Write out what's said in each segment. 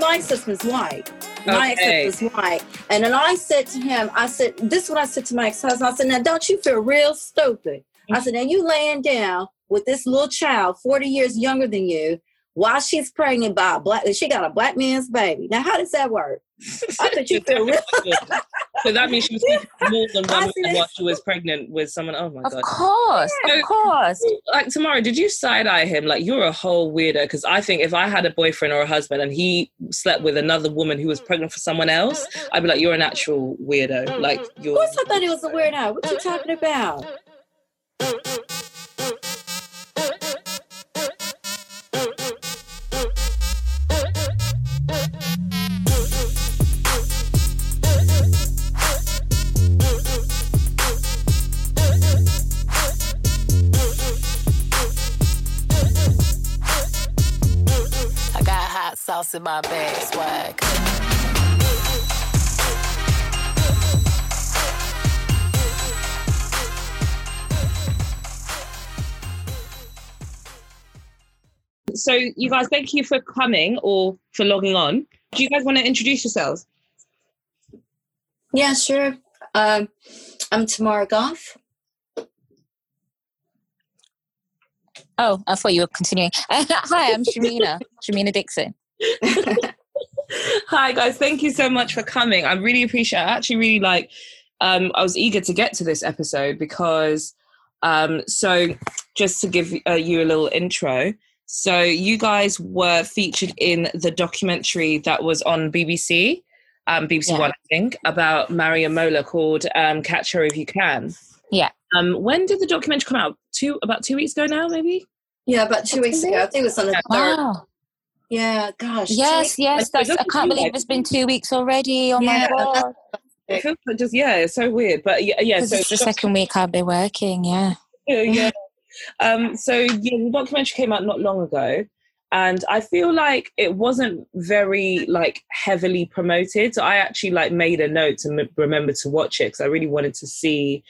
my ex-husband's white. My ex-husband's white. And then I said to him, I said, this is what I said to my ex-husband. I said, now don't you feel real stupid? I said, now you laying down with this little child, 40 years younger than you, while she's pregnant by a black, she got a black man's baby. Now, how does that work? I said, you feel real. So that means she was more than one woman while she was pregnant with someone. Oh my God. Of course, so, of course. Like, Tamara, did you side-eye him? Like, you're a whole weirdo. Because I think if I had a boyfriend or a husband and he slept with another woman who was pregnant for someone else, I'd be like, you're an actual weirdo. Like, you're. Of course, I thought he was a weirdo. What you talking about? Sauce in my bag, swag. So you guys, thank you for coming or for logging on. Do you guys want to introduce yourselves? Yeah, sure. I'm Tamara Gough. Oh, I thought you were continuing. Hi, I'm Chemina, Chemina Dixon. Hi guys, thank you so much for coming. I really appreciate it. I actually really like I was eager to get to this episode because so just to give you a little intro, so you guys were featured in the documentary that was on BBC, BBC One, I think, about Mariam Mola called Catch Her If You Can. Yeah. When did the documentary come out? About two weeks ago now, maybe? Yeah, about 2 weeks ago. I think it was on the third. Wow. Yeah, gosh. Yes. I can't believe it's been 2 weeks already. Oh my God. I feel like it's so weird. But yeah. So it's the second week I've been working. Yeah. The documentary came out not long ago, and I feel like it wasn't very heavily promoted. So I actually made a note to remember to watch it because I really wanted to see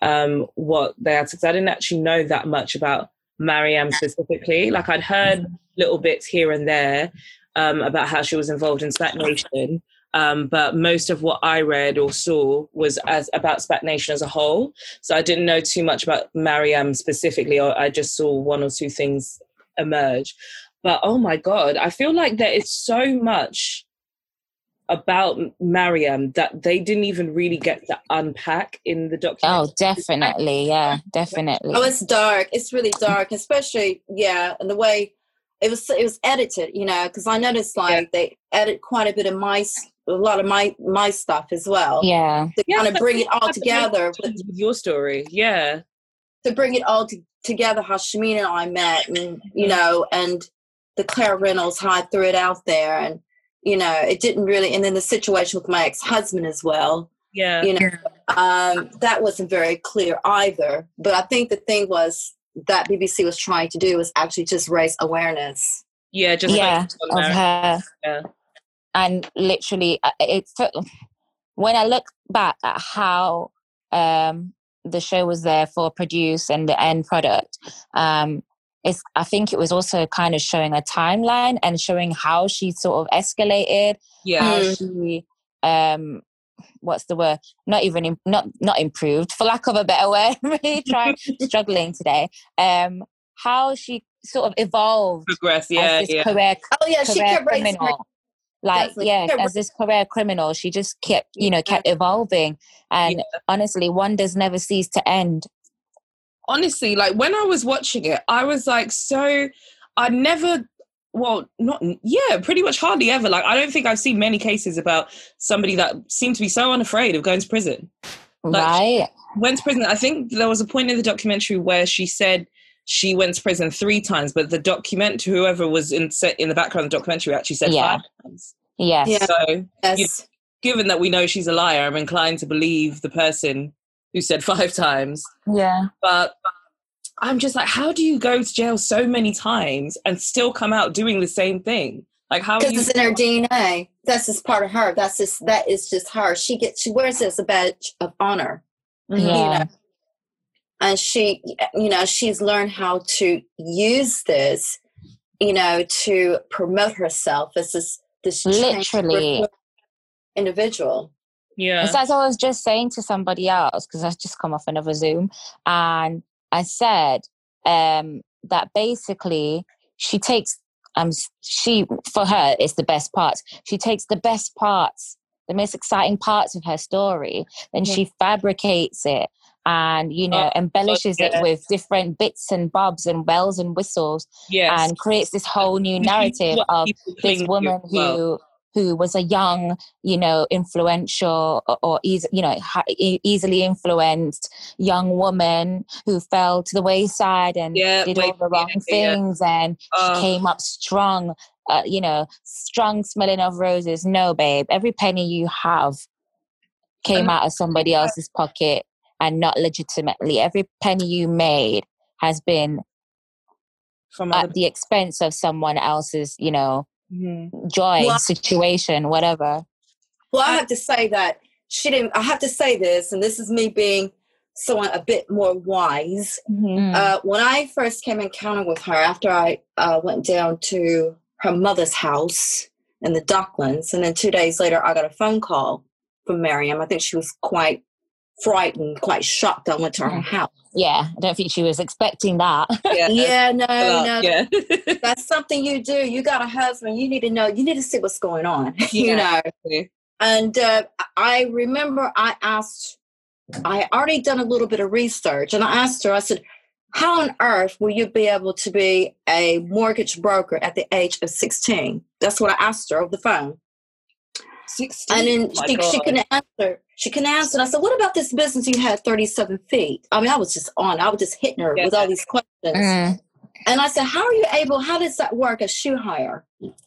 what they had. Because I didn't actually know that much about Mariam specifically. I'd heard little bits here and there about how she was involved in SPAC Nation, but most of what I read or saw was about SPAC Nation as a whole. So I didn't know too much about Mariam specifically, or I just saw one or two things emerge. But oh my God, I feel like there is so much about Mariam that they didn't even really get to unpack in the documentary. Oh, definitely. It's dark. It's really dark, especially and the way it was edited, because I noticed they edit quite a bit of my stuff as well. Yeah, to kind of bring it all together with your story. Yeah, to bring it all together how Chemina and I met, and and the Claire Reynolds how I threw it out there and. It didn't really, and then the situation with my ex-husband as well. Yeah. That wasn't very clear either. But I think the thing was that BBC was trying to do was actually just raise awareness. Yeah, of her. Yeah. And literally, when I look back at how the show was there for produce and the end product, I think it was also kind of showing a timeline and showing how she sort of escalated. Yeah. How she, what's the word? Not improved, for lack of a better word. I'm really struggling today. How she sort of evolved. Progressed, career. Oh yeah, she kept raising her. As this career criminal, she just kept, kept evolving. And honestly, wonders never cease to end. Honestly, when I was watching it, I was pretty much hardly ever. I don't think I've seen many cases about somebody that seemed to be so unafraid of going to prison. Right. She went to prison. I think there was a point in the documentary where she said she went to prison 3 times, but the whoever was in the background of the documentary actually said 5 times. Yes. Yeah. So, given that we know she's a liar, I'm inclined to believe the person who said 5 times. Yeah. But I'm just how do you go to jail so many times and still come out doing the same thing? How? Because it's in her DNA. That's just part of her. That is just her. She wears it as a badge of honor. Yeah. And she, she's learned how to use this, to promote herself as this this literally individual. Yeah. So as I was just saying to somebody else, because I've just come off another Zoom, and I said that basically she takes for her it's the best parts. She takes the best parts, the most exciting parts of her story, and she fabricates it and, you know, embellishes it with different bits and bobs and bells and whistles, and creates this whole new narrative of this woman who was a young, you know, influential easily influenced young woman who fell to the wayside and did all the wrong things, and she came up strong, smelling of roses. No, babe, every penny you have came out of somebody else's pocket and not legitimately. Every penny you made has been from at the expense of someone else's, you know, joy, situation, whatever. Well, I have to say that she didn't. I have to say this, and this is me being someone a bit more wise. Mm-hmm. When I first came in encounter with her, after I went down to her mother's house in the Docklands, and then 2 days later, I got a phone call from Mariam. I think she was quite frightened, quite shocked. I went to her house. Yeah, I don't think she was expecting that. Yeah. That's something you do. You got a husband. You need to know. You need to see what's going on. Yeah. You know. And I remember I asked. I already done a little bit of research, and I asked her. I said, "How on earth will you be able to be a mortgage broker at the age of 16?" That's what I asked her over the phone. 16. And then she couldn't answer. She can answer. And I said, what about this business you had 37 feet? I mean, I was just hitting her with all these questions. And I said, how does that work as shoe hire?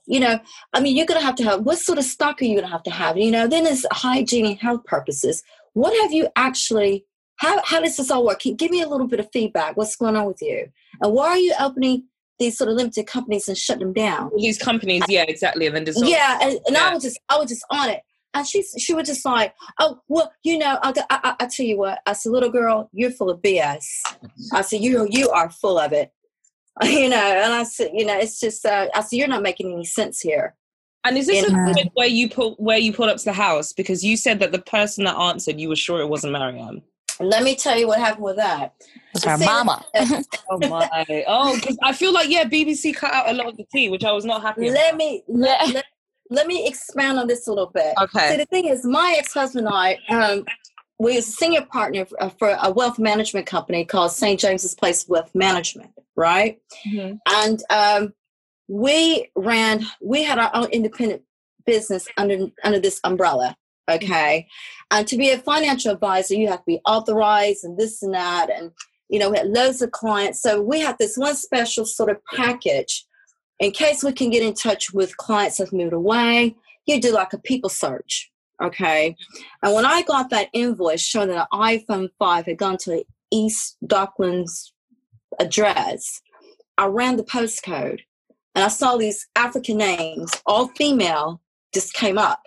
You know, I mean, you're going to have to have, what sort of stock are you going to have to have? You know, then it's hygiene and health purposes. What have you actually, how does this all work? Give me a little bit of feedback. What's going on with you? And why are you opening these sort of limited companies and shut them down? These companies, exactly. And then dissolve. Yeah, and I was just on it. And she was just like, oh, well, you know, I tell you what. I said, little girl, you're full of BS. I said, you are full of it. You know, and I said, you know, it's just, I said, you're not making any sense here. And is this where you pull up to the house? Because you said that the person that answered, you were sure it wasn't Mariam. Let me tell you what happened with that. It's her mama. Oh, my. Oh, because I feel like, BBC cut out a lot of the tea, which I was not happy about. Let me expound on this a little bit. Okay. So the thing is, my ex-husband and I, we were a senior partner for a wealth management company called St. James's Place Wealth Management, right? Mm-hmm. And we had our own independent business under this umbrella, okay? And to be a financial advisor, you have to be authorized and this and that. And, you know, we had loads of clients. So we had this one special sort of package in case we can get in touch with clients that have moved away. You do like a people search, okay? And when I got that invoice showing that an iPhone 5 had gone to the East Docklands address, I ran the postcode, and I saw these African names, all female, just came up.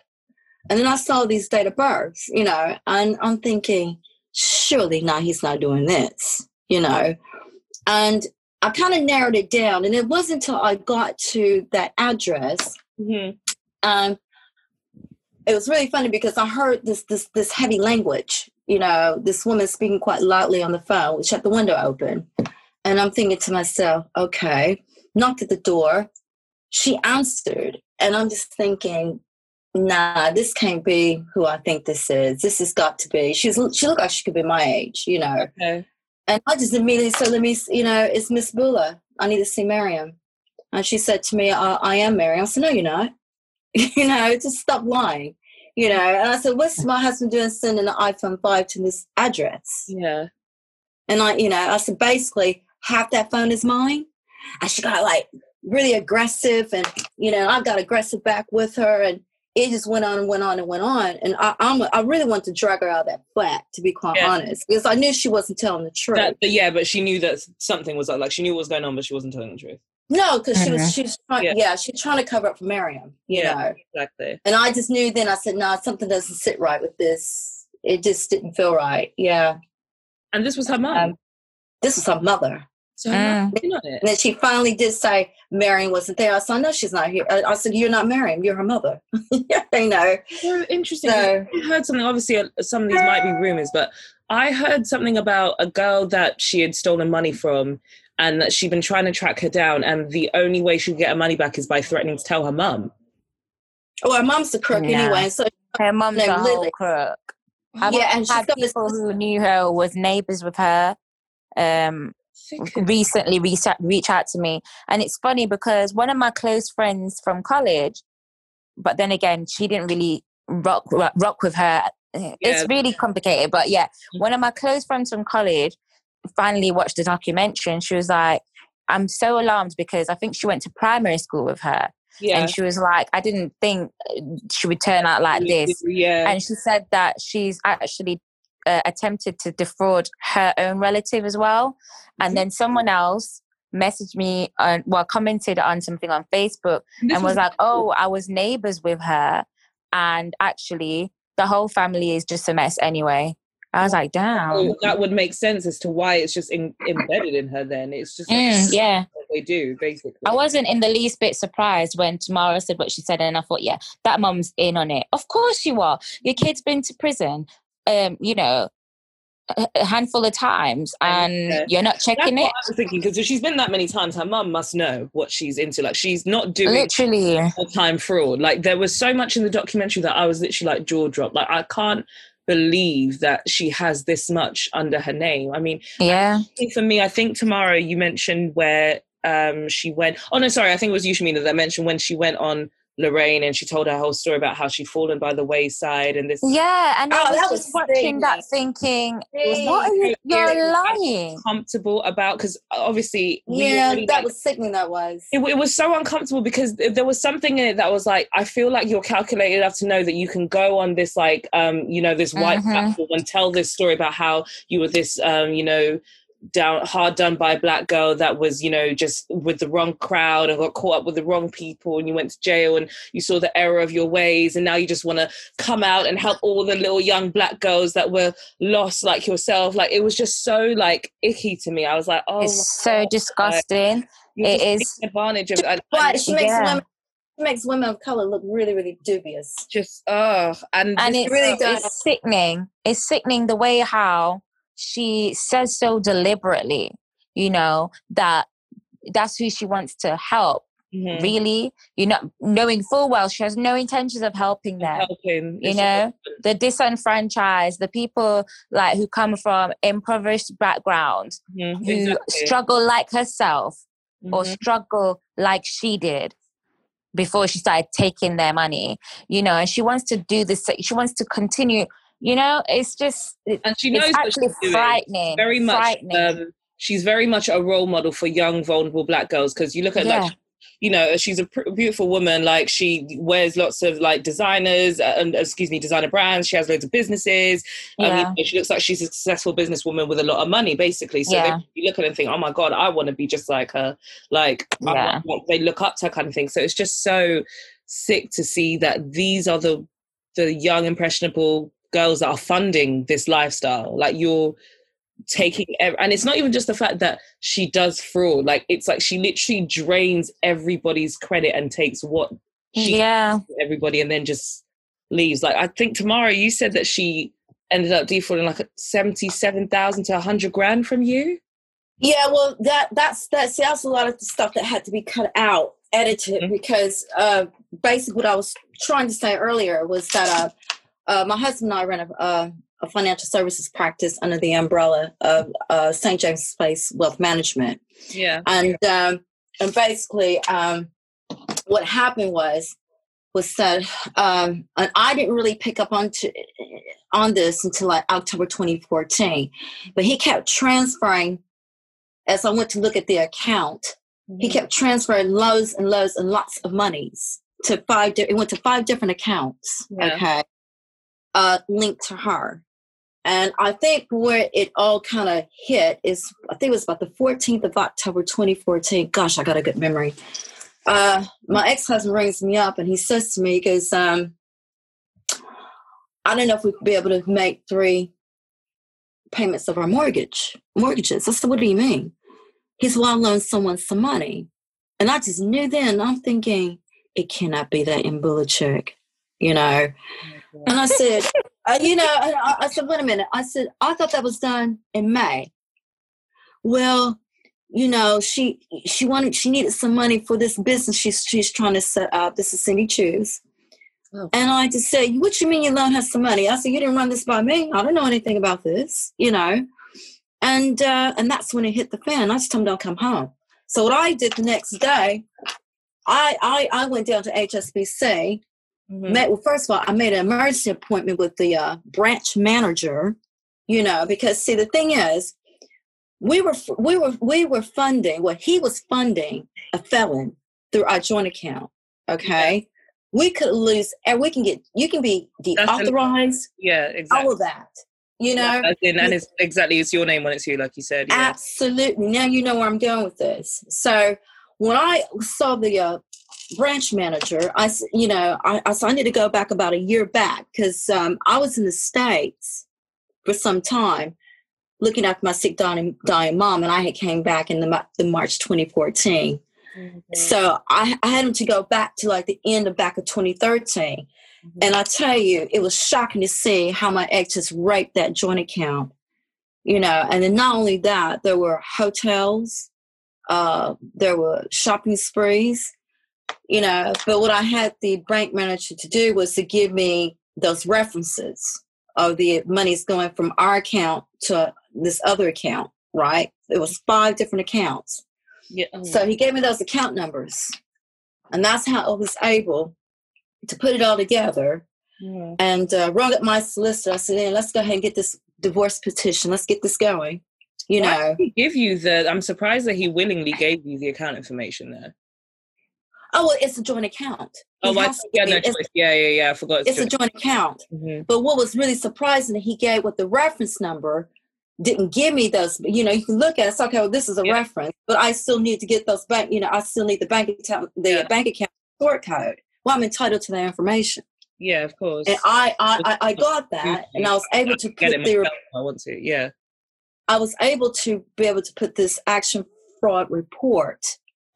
And then I saw these date of births, you know, and I'm thinking, surely now he's not doing this, you know. And I kind of narrowed it down, and it wasn't until I got to that address. Mm-hmm. It was really funny because I heard this heavy language, you know, this woman speaking quite loudly on the phone, which had the window open. And I'm thinking to myself, okay, knocked at the door. She answered, and I'm just thinking, nah, this can't be who I think this is. This has got to be. She looked like she could be my age, you know. Okay. And I just immediately said, it's Miss Bula. I need to see Mariam. And she said to me, I am Mariam. I said, no, you're not. You know, just stop lying. You know, and I said, what's my husband doing sending an iPhone 5 to this address? Yeah. And I said, basically, half that phone is mine. And she got, like, really aggressive. And, you know, I got aggressive back with her. And it just went on and went on and went on. And I really wanted to drag her out of that flat, to be quite honest, because I knew she wasn't telling the truth. But she knew that something was like she knew what was going on, but she wasn't telling the truth. No, because she's trying to cover up for Mariam, you know. Exactly. And I just knew then, I said, no, something doesn't sit right with this. It just didn't feel right. Yeah. And this was her mother. So I'm not on it. And then she finally did say, Mariam wasn't there. I said, no, she's not here. I said, you're not Mariam, you're her mother. They know. So interesting. So, I heard something, obviously some of these might be rumors, but I heard something about a girl that she had stolen money from and that she'd been trying to track her down, and the only way she'd get her money back is by threatening to tell her mum. Oh, her mum's the crook anyway. So her mum's the whole crook. And she's got people who knew her, was neighbours with her, recently reach out to me. And it's funny because one of my close friends from college, but then again, she didn't really rock with her. Yeah. It's really complicated. But yeah, one of my close friends from college finally watched the documentary, and she was like, I'm so alarmed because I think she went to primary school with her. Yeah. And she was like, I didn't think she would turn out like this. Yeah. And she said that she's actually attempted to defraud her own relative as well. And then someone else messaged me, commented on something on Facebook and was like, oh, I was neighbours with her. And actually, the whole family is just a mess anyway. I was like, damn. Oh, that would make sense as to why it's just embedded in her then. It's just what they do, basically. I wasn't in the least bit surprised when Tamara said what she said, and I thought, yeah, that mum's in on it. Of course you are. Your kid's been to prison, a handful of times, and you're not checking it. I was thinking, because if she's been that many times, her mum must know what she's into. Like, she's not doing time fraud. Like, there was so much in the documentary that I was literally like jaw dropped. Like, I can't believe that she has this much under her name. I mean, for me, I think, Tamara, you mentioned where she went. Oh, no, sorry. I think it was you, Chemina, that mentioned when she went on Lorraine and she told her whole story about how she'd fallen by the wayside and this. Yeah, and I was watching that thinking, what are you? You're lying. Comfortable about, because obviously, that was sickening. That was. It was so uncomfortable because there was something in it that was like, I feel like you're calculated enough to know that you can go on this like, this white platform and tell this story about how you were this, hard done by a black girl that was, just with the wrong crowd and got caught up with the wrong people, and you went to jail and you saw the error of your ways, and now you just want to come out and help all the little young black girls that were lost like yourself. Like, it was just so like icky to me. I was like, oh, it's so disgusting. Like, it is advantage of. But she makes women of color look really, really dubious. Just and it really does. It's sickening. It's sickening the way how she says so deliberately, that's who she wants to help. Mm-hmm. Really, knowing full well she has no intentions of helping them. The disenfranchised, the people like who come from impoverished backgrounds, who struggle like herself or struggle like she did before she started taking their money. And she wants to do this. She wants to continue. It's just, and she knows it's actually what she's doing. Frightening. Very much. Frightening. She's very much a role model for young, vulnerable black girls, because you look at like, she's a beautiful woman. Like, she wears lots of like designer brands. She has loads of businesses. She looks like she's a successful businesswoman with a lot of money, basically. So you look at her and think, oh my God, I want to be just like her. Like, they look up to her, kind of thing. So it's just so sick to see that these are the young, impressionable girls that are funding this lifestyle. Like, you're taking and it's not even just the fact that she does fraud, like it's like she literally drains everybody's credit and takes what she does to everybody and then just leaves. Like, I think, Tamara, you said that she ended up defaulting like 77,000 to 100 grand from you. Well, that's a lot of the stuff that had to be cut out, edited, because basically what I was trying to say earlier was that my husband and I ran a financial services practice under the umbrella of St. James's Place Wealth Management. Yeah. And basically what happened was that and I didn't really pick up on this until like October 2014. But he kept transferring, as I went to look at the account, he kept transferring loads and loads and lots of monies to it went to five different accounts. Yeah. Okay. Linked to her. And I think where it all kind of hit is, I think it was about the 14th of October 2014. Gosh, I got a good memory. My ex-husband rings me up and he says to me, he goes, I don't know if we'd be able to make 3 payments of our mortgages. I said, what do you mean? He said, well, I loaned someone some money. And I just knew then, I'm thinking, it cannot be that Mbula chick, you know. Oh, and I said, I said, wait a minute. I said, I thought that was done in May. Well, you know, she needed some money for this business she's trying to set up. This is Cindy Shoes. Oh. And I just said, what you mean you loaned her some money? I said, you didn't run this by me. I don't know anything about this, you know. And that's when it hit the fan. I just told him, don't come home. So what I did the next day, I went down to HSBC. Mm-hmm. Well, first of all, I made an emergency appointment with the branch manager, you know, because, see, the thing is, we were funding, well, he was funding a felon through our joint account, okay? We could lose, and you can be deauthorized. Yeah, exactly. All of that. You know, yeah, and it's exactly, it's your name when it's you, like you said. Yeah. Absolutely. Now you know where I'm going with this. So when I saw the branch manager, I need to go back about a year back because I was in the States for some time looking after my sick dying mom, and I had came back in the March 2014. Mm-hmm. So I had him to go back to like the end of 2013. And I tell you, it was shocking to see how my ex just raped that joint account, you know. And then not only that, there were hotels, there were shopping sprees, you know. But what I had the bank manager to do was to give me those references of the monies going from our account to this other account, right? It was 5 different accounts. Yeah. So he gave me those account numbers, and that's how I was able to put it all together. Yeah. And rung up my solicitor. I said, hey, let's go ahead and get this divorce petition. Let's get this going. You Why know, did he give you I'm surprised that he willingly gave you the account information there. Oh, well, it's a joint account. Oh, I yeah, no choice. Yeah. I forgot. It's a joint account. Mm-hmm. But what was really surprising that he gave with the reference number didn't give me those, you know, you can look at it. It's okay, well, this is a reference, but I still need to get those bank, you know, I still need the bank account, bank account sort code. Well, I'm entitled to that information. Yeah, of course. And I got that, and I was able to put I was able to be able to put this action fraud report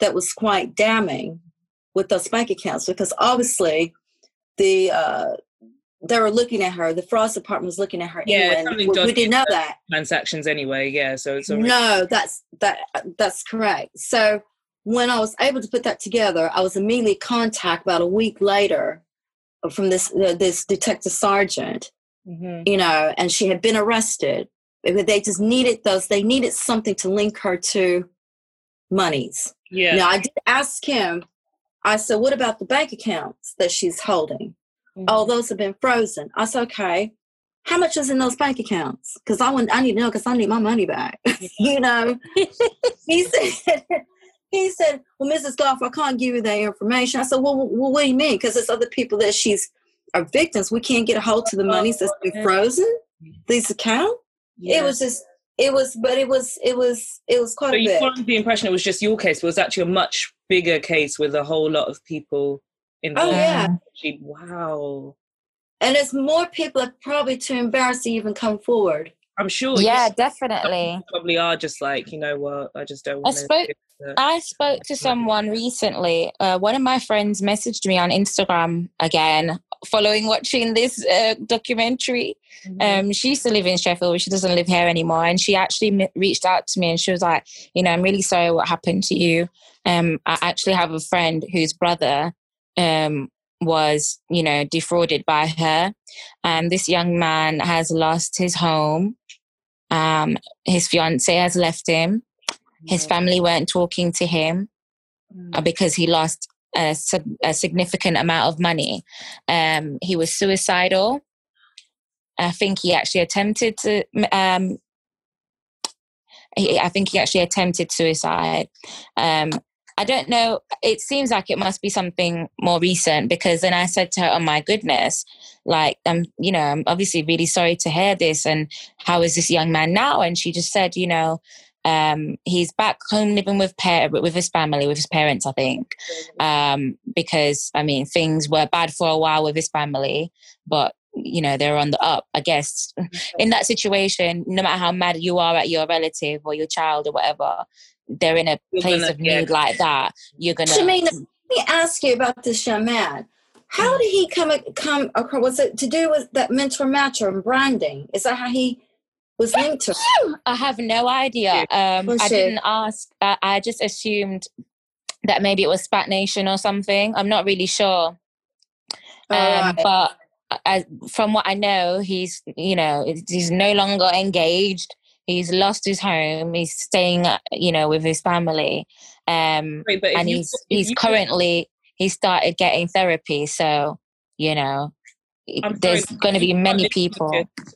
that was quite damning with those bank accounts, because obviously they were looking at her. The fraud department was looking at her. Yeah, anyway. We didn't know that transactions anyway. Yeah, so it's already... No, that's correct. So. When I was able to put that together, I was immediately contacted about a week later from this detective sergeant, mm-hmm. you know, and she had been arrested. They just needed those. They needed something to link her to monies. Yeah. Now, I did ask him, I said, what about the bank accounts that she's holding? Mm-hmm. Oh, those have been frozen. I said, okay, how much is in those bank accounts? Because I need to know because I need my money back, you know. He said... He said, well, Mrs. Gough, I can't give you that information. I said, well, what do you mean? Because there's other people that are victims. We can't get a hold to the monies that's been frozen. These accounts. Yeah. It was quite a bit. So you got the impression it was just your case, but it was actually a much bigger case with a whole lot of people involved. Oh, yeah. Wow. And there's more people that are probably too embarrassed to even come forward. I'm sure. Yeah, definitely. Probably are just like, you know what, I just don't want to... I spoke to someone recently. One of my friends messaged me on Instagram again, following watching this documentary. Mm-hmm. She used to live in Sheffield, but she doesn't live here anymore. And she actually reached out to me, and she was like, you know, I'm really sorry what happened to you. I actually have a friend whose brother was, you know, defrauded by her. And this young man has lost his home. His fiance has left him. His family weren't talking to him because he lost a significant amount of money. He was suicidal. I think he actually attempted to. I think he actually attempted suicide. I don't know. It seems like it must be something more recent, because then I said to her, oh my goodness, like, you know, I'm obviously really sorry to hear this. And how is this young man now? And she just said, you know, he's back home living with his family, with his parents, I think, because, I mean, things were bad for a while with his family, but, you know, they're on the up, I guess. In that situation, no matter how mad you are at your relative or your child or whatever, they're in a place of need like that, you're going to... Chemina, let me ask you about this young man. How did he come across? Was it to do with that mentor matcher and branding? Is that how he was linked to it? I have no idea. I didn't ask. I just assumed that maybe it was SPAC Nation or something. I'm not really sure. Right. But from what I know, he's no longer engaged. He's lost his home. He's staying, with his family. Right, but and he's currently... He started getting therapy, so, there's going to be many people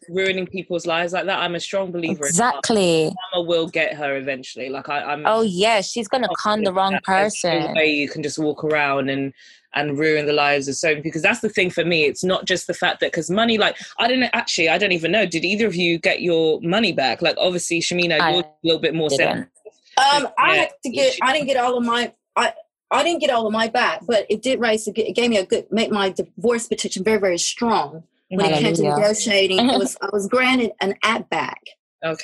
ruining people's lives like that. I'm a strong believer. Exactly. In Mama will get her eventually. Like I'm. Oh yeah, she's going to con the wrong person. You can just walk around and ruin the lives of so many, because that's the thing for me. It's not just the fact that because money, like I don't even know. Did either of you get your money back? Like obviously, Chemina, you're a little bit more sensitive. I didn't get all of my. I didn't get all of my back, but it did raise. It gave me make my divorce petition very, very strong when it came to negotiating. I was granted an at back, by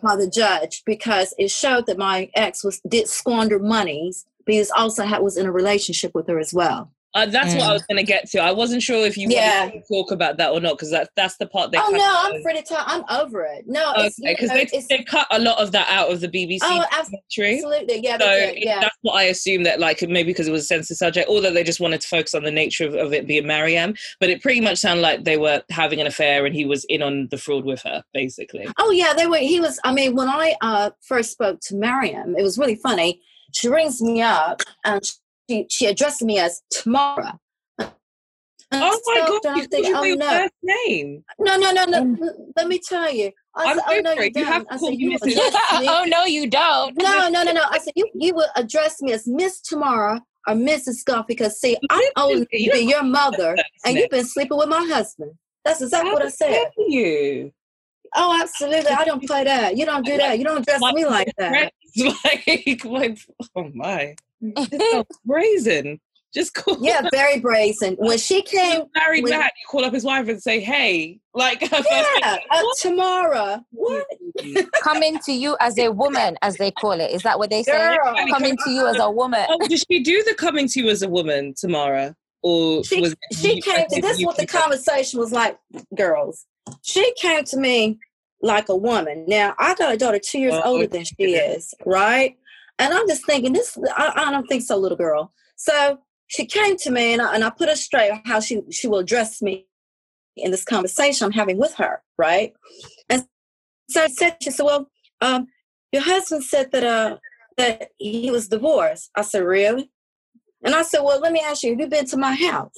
the judge, because it showed that my ex did squander monies, but he also was in a relationship with her as well. That's what I was going to get to. I wasn't sure if you wanted to talk about that or not, because that's the part. I'm free to talk. I'm over it. No, because they cut a lot of that out of the BBC. Oh, absolutely, yeah. So they did, yeah. That's what I assume that, like, maybe because it was a sensitive subject, although they just wanted to focus on the nature of it being Mariam. But it pretty much sounded like they were having an affair, and he was in on the fraud with her, basically. Oh yeah, they were. He was. I mean, when I first spoke to Mariam, it was really funny. She rings me up and. She addressed me as Tamara. Oh my God! You think your first name? No. Let me tell you. Oh no, you don't. No. I said you will address me as Miss Tamara or Mrs. Gough, because see, I'm only your mother, and you've been sleeping with my husband. That's exactly what I said. You. Oh, absolutely. I don't play that. You don't do that. You don't address me like that. Oh my. So brazen, just cool. Yeah, very brazen. When she came married back, you call up his wife and say, "Hey, Tamara, what? Coming to you as a woman, as they call it. Is that what they say? Coming to you as a woman." Oh, did she do the coming to you as a woman, Tamara? Or she came to this? What the conversation was like, girls. She came to me like a woman. Now I got a daughter 2 years older than she is, right? And I'm just thinking, I don't think so, little girl. So she came to me, and I put her straight how she will address me in this conversation I'm having with her, right? And so she said, well, your husband said that he was divorced. I said, really? And I said, well, let me ask you, have you been to my house?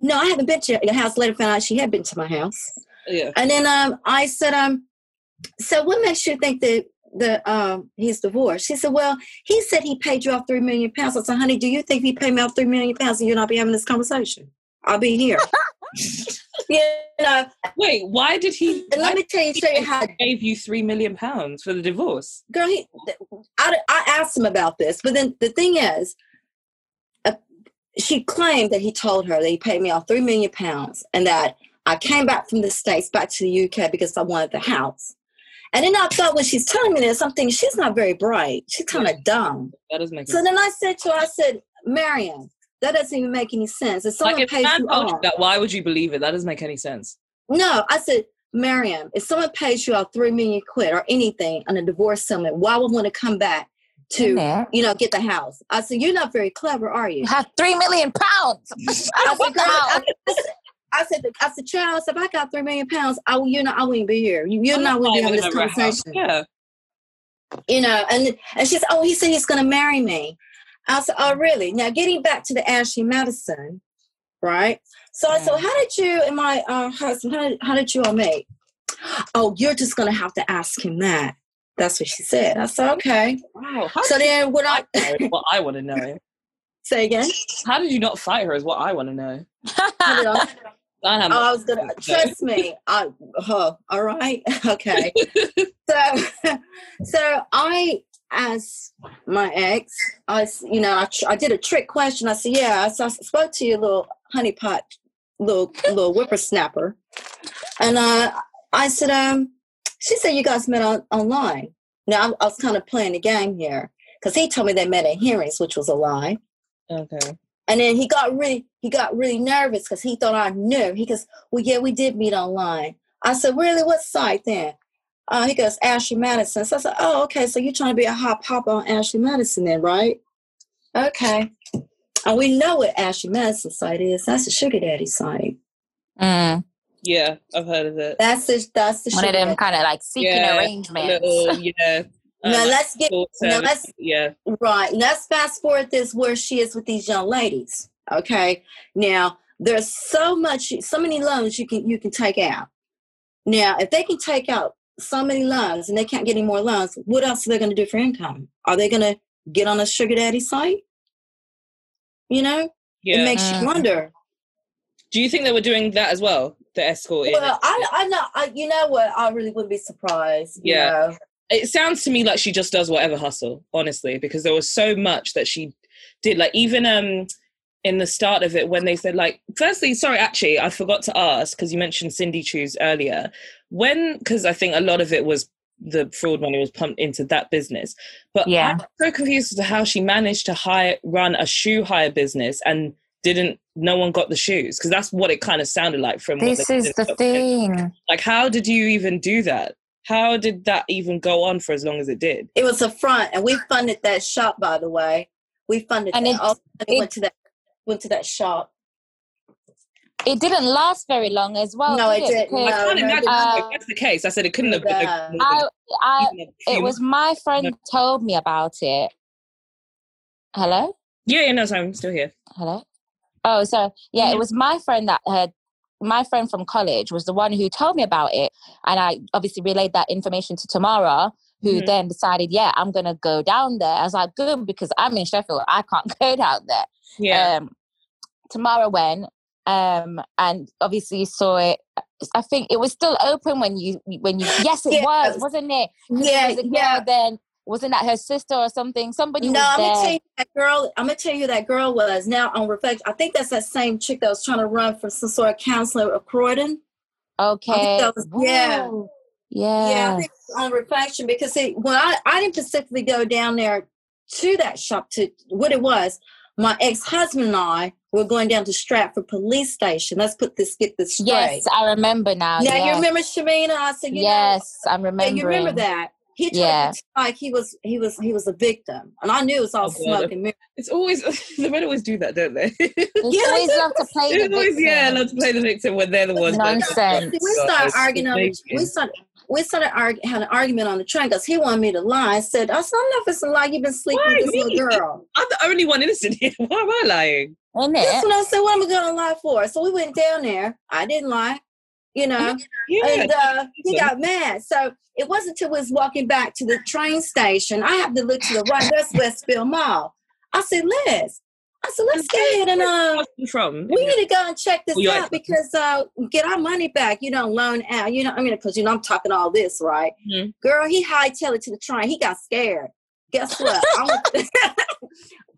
No, I haven't been to your house. Later found out she had been to my house. Yeah. And then I said, so what makes you think that, he's divorced? She said, well, he said he paid you off £3 million. I said, honey, do you think if he paid me off £3 million, you'll not be having this conversation? I'll be here. Wait, why did he? Let me tell you how he gave you £3 million for the divorce, girl. I asked him about this, but then the thing is, she claimed that he told her that he paid me off £3 million, and that I came back from the States back to the UK because I wanted the house. And then I thought, when she's telling me this, I'm thinking, she's not very bright. She's kind of dumb. That doesn't make sense. So then I said to her, Mariam, that doesn't even make any sense. If someone pays you off, why would you believe it? That doesn't make any sense. No, I said, Mariam, if someone pays you off £3 million or anything on a divorce settlement, why would I want to come back to, get the house? I said, you're not very clever, are you? You have £3 million. I said, child, if I got £3 million, I wouldn't be here. You're not going to be having this conversation. Yeah. And she said, oh, he said he's going to marry me. I said, oh, really? Now, getting back to the Ashley Madison, right? So I said, how did you and my husband, how did you all meet? Oh, you're just going to have to ask him that. That's what she said. I said, okay. Wow. So then when I want to know. Say again? How did you not fight her is what I want to know. I was gonna trust me. All right, okay. So I asked my ex. I did a trick question. I said, "Yeah." So I spoke to you, little honeypot, little whippersnapper, and I said, "She said you guys met online." Now, I was kind of playing the game here because he told me they met at hearings, which was a lie. Okay. And then he got really nervous because he thought I knew. He goes, well, yeah, we did meet online. I said, really? What site then? He goes, Ashley Madison. So I said, oh, okay. So you're trying to be a hop on Ashley Madison then, right? Okay. And we know what Ashley Madison site is. That's the sugar daddy site. Mm. Yeah, I've heard of it. That's the one of them kind of like seeking arrangements. Little, yeah. Let's fast forward this where she is with these young ladies. Okay. Now there's so many loans you can take out. Now, if they can take out so many loans and they can't get any more loans, what else are they going to do for income? Are they going to get on a sugar daddy site? You know, it makes you wonder. Do you think they were doing that as well? The escort? Well, I know. You know what? I really wouldn't be surprised. Yeah. You know? It sounds to me like she just does whatever hustle, honestly, because there was so much that she did. Like, even in the start of it, when they said, like, firstly, sorry, actually, I forgot to ask, because you mentioned Cindy Shoes earlier. Because I think a lot of it was the fraud money was pumped into that business. But yeah. I'm so confused as to how she managed to run a shoe hire business and no one got the shoes, because that's what it kind of sounded like from this is the thing. Like, how did you even do that? How did that even go on for as long as it did? It was a front, and we funded that shop, by the way. We funded and that. Went to that shop. It didn't last very long as well. No, it didn't. I can't imagine if that's the case. I said it couldn't have been. It was my friend told me about it. Hello? Yeah, no, sorry, I'm still here. Hello? Oh, so, yeah, it was my friend my friend from college was the one who told me about it. And I obviously relayed that information to Tamara, who then decided, I'm going to go down there. I was like, good, because I'm in Sheffield. I can't go down there. Yeah. Tamara went and obviously saw it. I think it was still open when you yes, it was, wasn't it? Yeah, it was then. Wasn't that her sister or something? Somebody was there. No, I'm going to tell you who that girl was. Now, on reflection, I think that's that same chick that was trying to run for some sort of counselor of Croydon. Okay. Yeah, I think on reflection, because I didn't specifically go down there to that shop to what it was. My ex-husband and I were going down to Stratford Police Station. Let's get this straight. Yes, I remember now. Now, you remember, Chemina? I said, you know, I'm remembering. Yeah, you remember that. He tried to like he was a victim, and I knew it was all smoke and mirrors. It's always the men always do that, don't they? Always love to play the victim. Love to play the victim when they're the ones. Nonsense. We started had an argument on the train because he wanted me to lie. I said, I don't know if it's a lie. You've been sleeping with this little girl. I'm the only one innocent here. Why am I lying? That's what I said. What am I going to lie for? So we went down there. I didn't lie. You know, and he got mad. So it wasn't till we was walking back to the train station. I have to look to the right. That's Westfield Mall. I said, Liz. I said, let's go ahead and we need to go and check this out because get our money back. You don't loan out. You know, I mean, because you know I'm talking all this, right? Mm-hmm. Girl, he hightailed it to the train. He got scared. Guess what?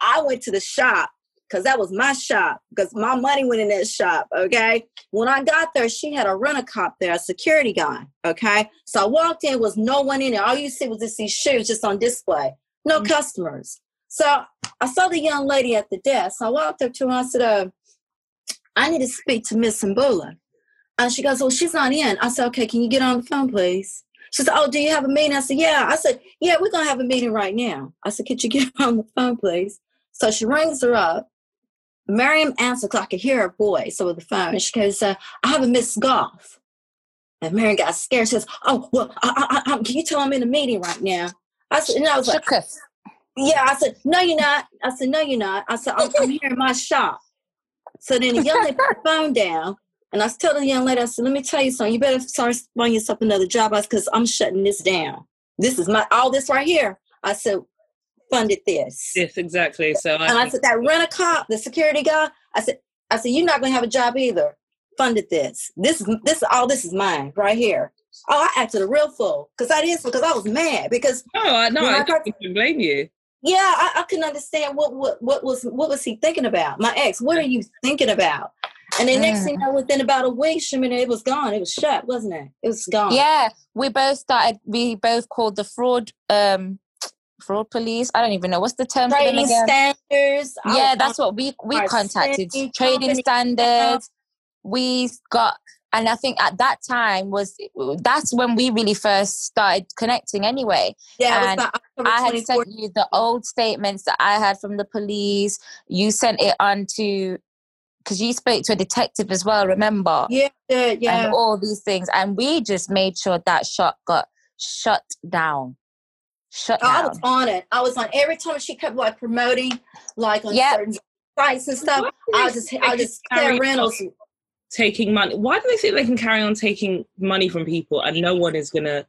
I went to the shop. Because that was my shop, because my money went in that shop, okay? When I got there, she had a rent-a-cop there, a security guy, okay? So I walked in, was no one in there. All you see was just these shoes just on display. No customers. So I saw the young lady at the desk. I walked up to her and I said, I need to speak to Miss Mbula. And she goes, well, she's not in. I said, okay, can you get on the phone, please? She said, oh, do you have a meeting? I said, yeah. I said, yeah, we're going to have a meeting right now. I said, could you get on the phone, please? So she rings her up. Mariam answered because I could hear her voice over the phone. And she goes, I have a Miss Gough. And Mariam got scared. She says, oh, well, can you tell I'm in a meeting right now? I said, and I was like, yeah. I said, no, you're not. I said, no, you're not. I said, I'm here in my shop. So then the young lady put the phone down. And I was telling the young lady, I said, let me tell you something. You better start finding yourself another job because I'm shutting this down. This is all this right here. I said, funded this. Yes, exactly. So I said, that rent-a-cop, the security guy, I said, you're not going to have a job either. Funded this. This is mine right here. Oh, I acted a real fool because I was mad because. I don't blame you. Yeah, I couldn't understand what was he thinking about. My ex, what are you thinking about? And then next thing I was, in about a week, Chemina, it was gone. It was shut, wasn't it? It was gone. Yeah, we both started. We both called the fraud police. I don't even know what's the term. Trading for them again? Standards. Yeah, that's what we contacted. Trading standards. We got, and I think at that time that's when we really first started connecting. Anyway, yeah, and I had sent you the old statements that I had from the police. You sent it on to. Because you spoke to a detective as well, remember? Yeah. And all these things. And we just made sure that shop got shut down. Shut down. I was on it. I was on every time she kept like promoting like on certain sites and stuff. I just get rentals. Taking money. Why do they think they can carry on taking money from people and no one is going to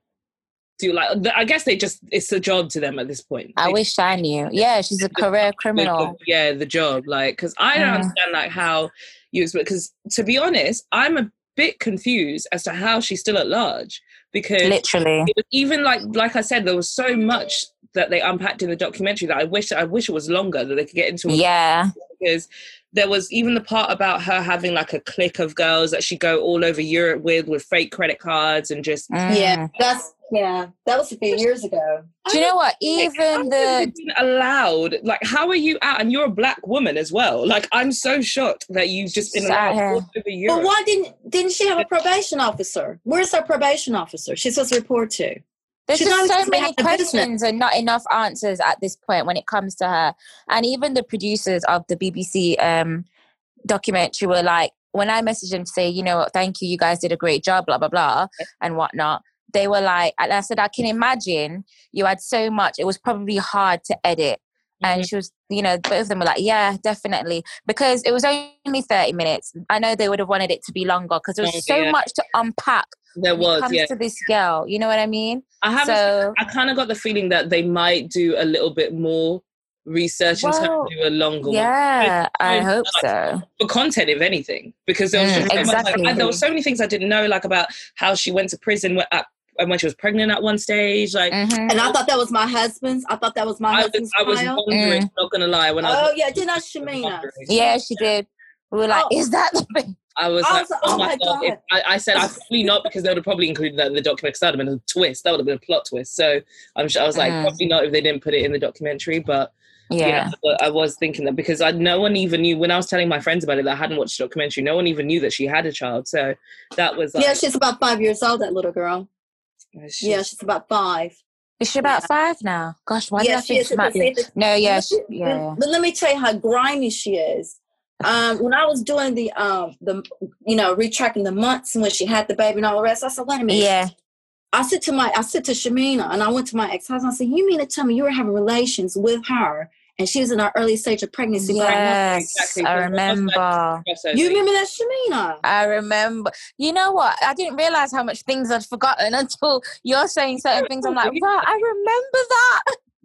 do like, I guess they just, it's a job to them at this point. I wish I knew. Yeah, she's a career criminal. Yeah, the job, like, because I don't understand like how you, because to be honest, I'm a bit confused as to how she's still at large, because literally it was even like I said, there was so much that they unpacked in the documentary that I wish it was longer that they could get into. Yeah. Because there was even the part about her having like a clique of girls that she'd go all over Europe with fake credit cards and just. Yeah, that's. Yeah, that was a few years ago. Do you know what? Even the allowed, like, how are you out? And you're a black woman as well. Like, I'm so shocked that you've just been allowed all over Europe. But why didn't she have a probation officer? Where's her probation officer? She's supposed to report to. There's just so many questions and not enough answers at this point when it comes to her. And even the producers of the BBC documentary were like, when I messaged them to say, you know what, thank you guys did a great job, blah blah blah, and whatnot. They were like, and I said, I can imagine you had so much. It was probably hard to edit. And she was, you know, both of them were like, yeah, definitely. Because it was only 30 minutes. I know they would have wanted it to be longer because there was so much to unpack. There was, when it comes to this girl. You know what I mean? I kind of got the feeling that they might do a little bit more research and do a longer one. Yeah, I hope so. For content, if anything. Because there was just so much, like, there were so many things I didn't know, like about how she went to prison and when she was pregnant at one stage, like, and I thought that was my husband's. I was wondering, not gonna lie, when I was. Oh yeah, did not Chemina? Yeah, she did. We were like, is that the thing? I was like, oh my god! I said, I probably not, because they would have probably included that in the documentary. That would have been a twist. That would have been a plot twist. So I'm sure I was like, probably not if they didn't put it in the documentary, but. Yeah, I was thinking that because no one even knew when I was telling my friends about it that I hadn't watched the documentary. No one even knew that she had a child, so that was like, she's about 5 years old, that little girl. She's about 5. Is she about 5 now? Gosh, why did I think she might be? No, But let me tell you how grimy she is. When I was doing the retracking the months and when she had the baby and all the rest, I said, wait a minute. Yeah. I said to Chemina, and I went to my ex-husband. I said, you mean to tell me you were having relations with her? And she was in her early stage of pregnancy. Yes, exactly. I remember. You remember that, Chemina? I remember. You know what? I didn't realise how much things I'd forgotten until you're saying certain things. I'm like, wow, I remember that.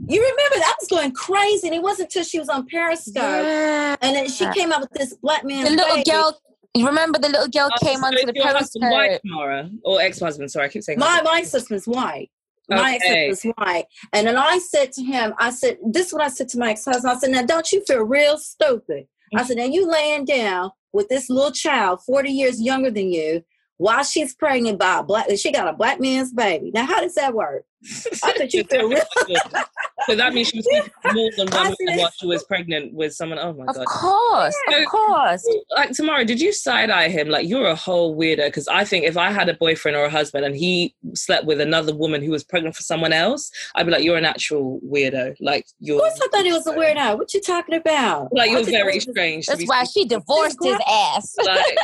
You remember that? I was going crazy. And it wasn't until she was on Periscope. Yeah. And then she came up with this black man. The little girl. You remember the little girl came onto the Periscope? White, Tamara? Or ex-husband, sorry, I keep saying my husband's white. Okay. My ex-husband's white. And then I said to him, I said, this is what I said to my ex-husband. I said, now don't you feel real stupid? Mm-hmm. I said, now you laying down with this little child, 40 years younger than you, while she's pregnant by a black, she got a black man's baby. Now, how does that work? I thought you feel real. So that means she was more than one while she was pregnant with someone. Oh my god! Of course, of course. Like Tamara, did you side eye him? Like you're a whole weirdo. Because I think if I had a boyfriend or a husband and he slept with another woman who was pregnant for someone else, I'd be like, you're an actual weirdo. Like you're. Of course, I thought he was a weirdo. What you talking about? Like you're very strange. That's why she divorced his ass. Like,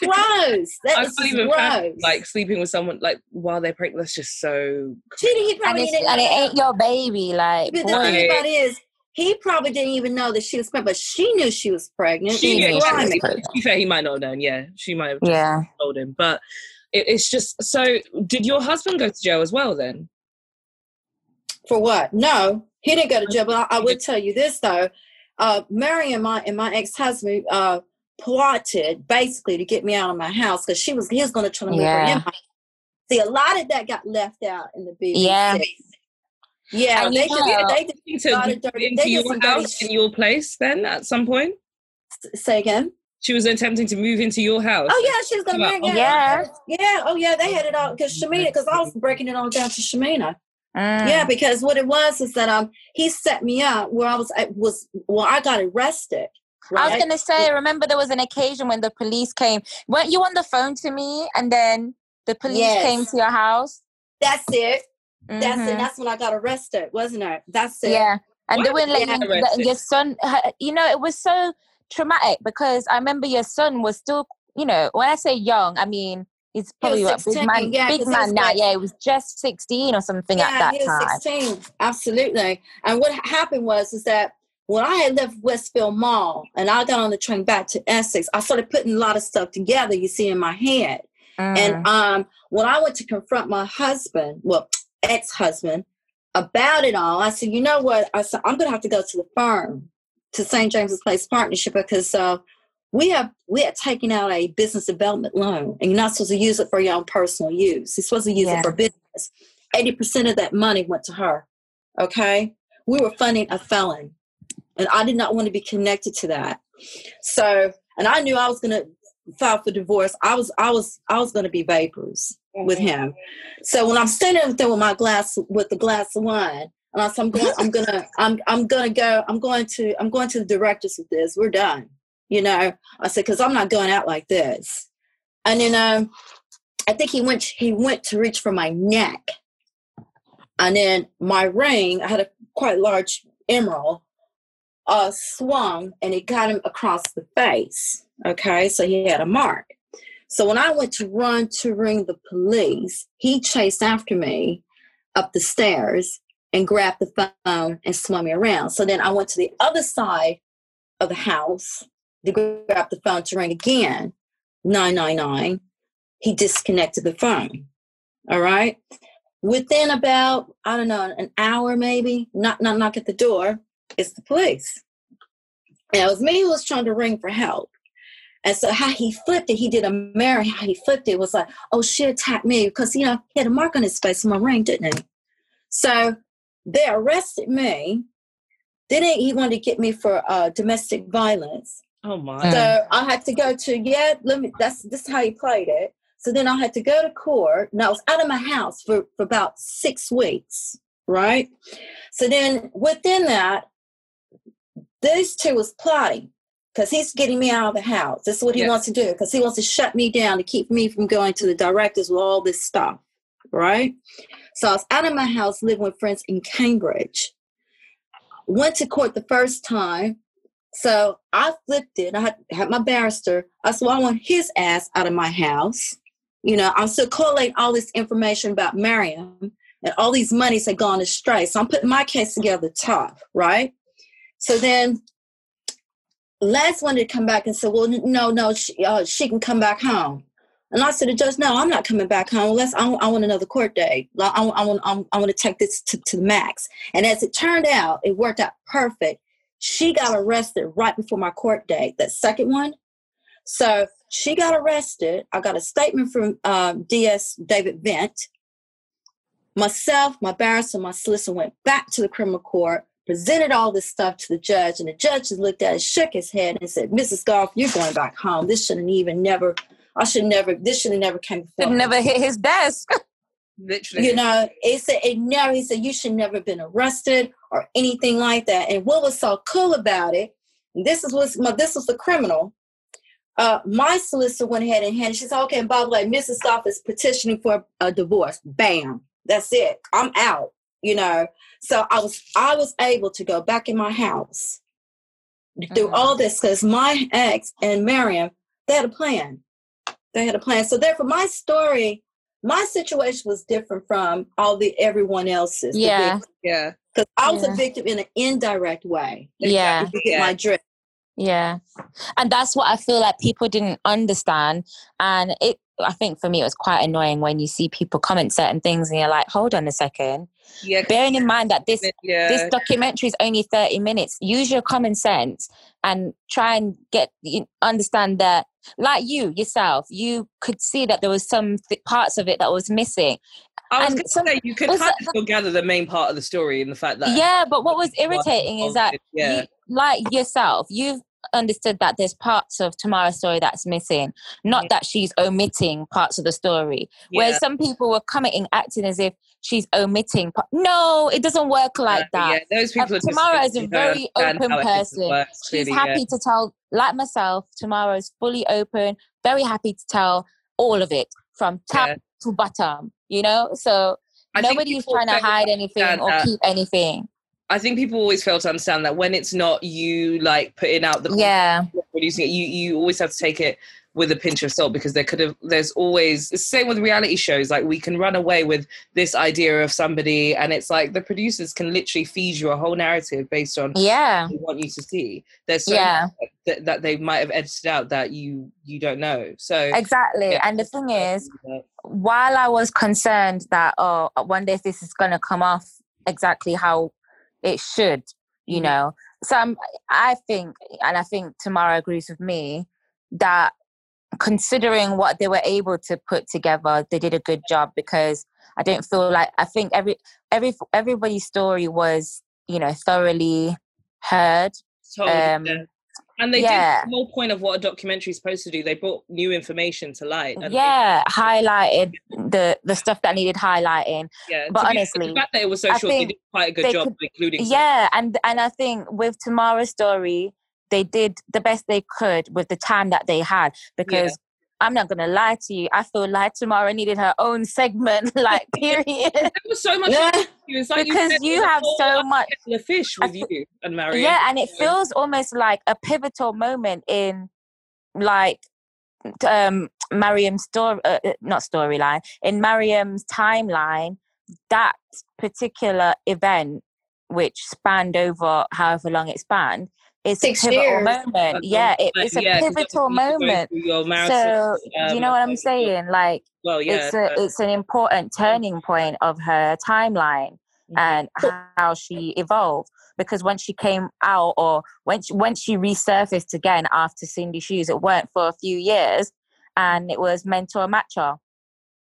gross. That is gross. Like sleeping with someone like while they're pregnant. That's just so. And it ain't your baby, like. But the thing about it is, he probably didn't even know that she was pregnant, but she knew she was pregnant. She knew. To be fair, he might not have known. Yeah, she might have told him. But it's just so. Did your husband go to jail as well then? For what? No, he didn't go to jail. But I would tell you this though: Mariam and my ex-husband plotted basically to get me out of my house because he was going to try to move her in. See, a lot of that got left out in the BBC. Yeah. Yeah. They did some dirty into your house, in your place then at some point? Say again? She was attempting to move into your house. Oh, yeah, she was going to move. Yeah. Oh, yeah, they had it all. Because I was breaking it all down to Chemina. Yeah, because what it was is that he set me up where I got arrested. Right? I was going to say, remember there was an occasion when the police came. Weren't you on the phone to me? And then the police came to your house? That's it. Mm-hmm. That's it. That's when I got arrested, wasn't it? That's it. Yeah. And they wouldn't let your son, it was so traumatic because I remember your son was still, when I say young, I mean, he's probably a big man now. Yeah, he was just 16 or something at that time. Yeah, he was 16. Absolutely. And what happened was that when I had left Westfield Mall and I got on the train back to Essex, I started putting a lot of stuff together, you see, in my head. And when I went to confront my husband, ex-husband, about it all, I said, you know what? I said, I'm going to have to go to the firm, to St. James's Place Partnership, because we had taken out a business development loan, and you're not supposed to use it for your own personal use. You're supposed to use it for business. 80% of that money went to her, okay? We were funding a felon, and I did not want to be connected to that. So, and I knew I was going to file for divorce. I was going to be vapors with him. So when I'm standing there with my glass, with the glass of wine, and I said, I'm going to the directors with this. We're done. I said, because I'm not going out like this. And then I think he went to reach for my neck. And then my ring, I had a quite large emerald, swung, and it got him across the face. Okay, so he had a mark. So when I went to run to ring the police, he chased after me up the stairs and grabbed the phone and swung me around. So then I went to the other side of the house to grab the phone to ring again, 999. He disconnected the phone, all right? Within about, I don't know, an hour maybe, knock at the door, it's the police. And it was me who was trying to ring for help. And so how he flipped it, he did a mirror, how he flipped it was like, oh, she attacked me because, he had a mark on his face from my ring, didn't he? So they arrested me. Then he wanted to get me for domestic violence. Oh, my. So I had to go to, this is how he played it. So then I had to go to court, and I was out of my house for about 6 weeks, right? So then within that, these two was plotting. Because he's getting me out of the house. That's what he wants to do. Because he wants to shut me down to keep me from going to the directors with all this stuff, right? So I was out of my house living with friends in Cambridge. Went to court the first time. So I flipped it. I had my barrister. I said, well, I want his ass out of my house. I'm still collating all this information about Mariam. And all these monies had gone astray. So I'm putting my case together top, right? So then... Les wanted to come back and said, well, no, she can come back home. And I said to the judge, no, I'm not coming back home unless I want another court day. I want to take this to the max. And as it turned out, it worked out perfect. She got arrested right before my court date, that second one. So she got arrested. I got a statement from DS David Vent. Myself, my barrister, my solicitor went back to the criminal court, presented all this stuff to the judge, and the judge just looked at it, shook his head, and said, Mrs. Gough, you're going back home. This should have never came before. It never hit his desk. Literally. He said, you should never have been arrested or anything like that. And what was so cool about it, and this was the criminal, my solicitor went ahead and handed, she said, okay, and by the way, Mrs. Gough is petitioning for a divorce. Bam. That's it. I'm out. So I was able to go back in my house through all this because my ex and Mariam, they had a plan. So therefore my story, my situation was different from everyone else's. Yeah. Yeah. Because I was a victim in an indirect way. Yeah. My drift. Yeah. And that's what I feel like people didn't understand. And I think for me, it was quite annoying when you see people comment certain things and you're like, hold on a second. Yeah, bearing in mind that this documentary is only 30 minutes. Use your common sense and try and understand that, like yourself, you could see that there was some parts of it that was missing. I was going to say, you could kind of still gather the main part of the story in the fact that... Yeah, but what was irritating is that, you, like yourself, you've understood that there's parts of Tamara's story that's missing, not that she's omitting parts of the story. Whereas some people were commenting, acting as if she's omitting. No, it doesn't work like that. Yeah, those people Tamara is a very open person. Works, she's happy to tell, like myself, Tamara is fully open, very happy to tell all of it from top to bottom, you know? So nobody's trying to hide anything or keep anything. I think people always fail to understand that when it's not you, like, putting out the producing it, you always have to take it with a pinch of salt, because there's always, it's the same with reality shows. Like, we can run away with this idea of somebody, and it's like the producers can literally feed you a whole narrative based on what they want you to see. There's so much that they might have edited out that you don't know. So exactly. Yeah. And the thing is, while I was concerned that, oh, I wonder if this is going to come off exactly how it should, you know. So I think Tamara agrees with me that considering what they were able to put together, they did a good job, because I don't feel like, I think everybody's story was, you know, thoroughly heard. Totally. And they did the whole point of what a documentary is supposed to do. They brought new information to light. And highlighted the stuff that needed highlighting. Yeah, but honestly, the fact that it was so short, they did quite a good job of including stuff. Yeah, and I think with Tamara's story, they did the best they could with the time that they had, because I'm not going to lie to you, I feel like Tamara needed her own segment, like, period. There was so much you. It's like, because you have so much the fish with you and Mariam. Yeah, and it feels almost like a pivotal moment in, like, Mariam's story, not storyline, in Mariam's timeline, that particular event, which spanned over however long it spanned, it's a pivotal moment. Yeah, it's a pivotal moment. So, you know what I'm saying? Like, it's an important turning point of her timeline and how she evolved. Because when she came out, or when she resurfaced again after Cindy Shoes, it weren't for a few years, and it was mentor matcher.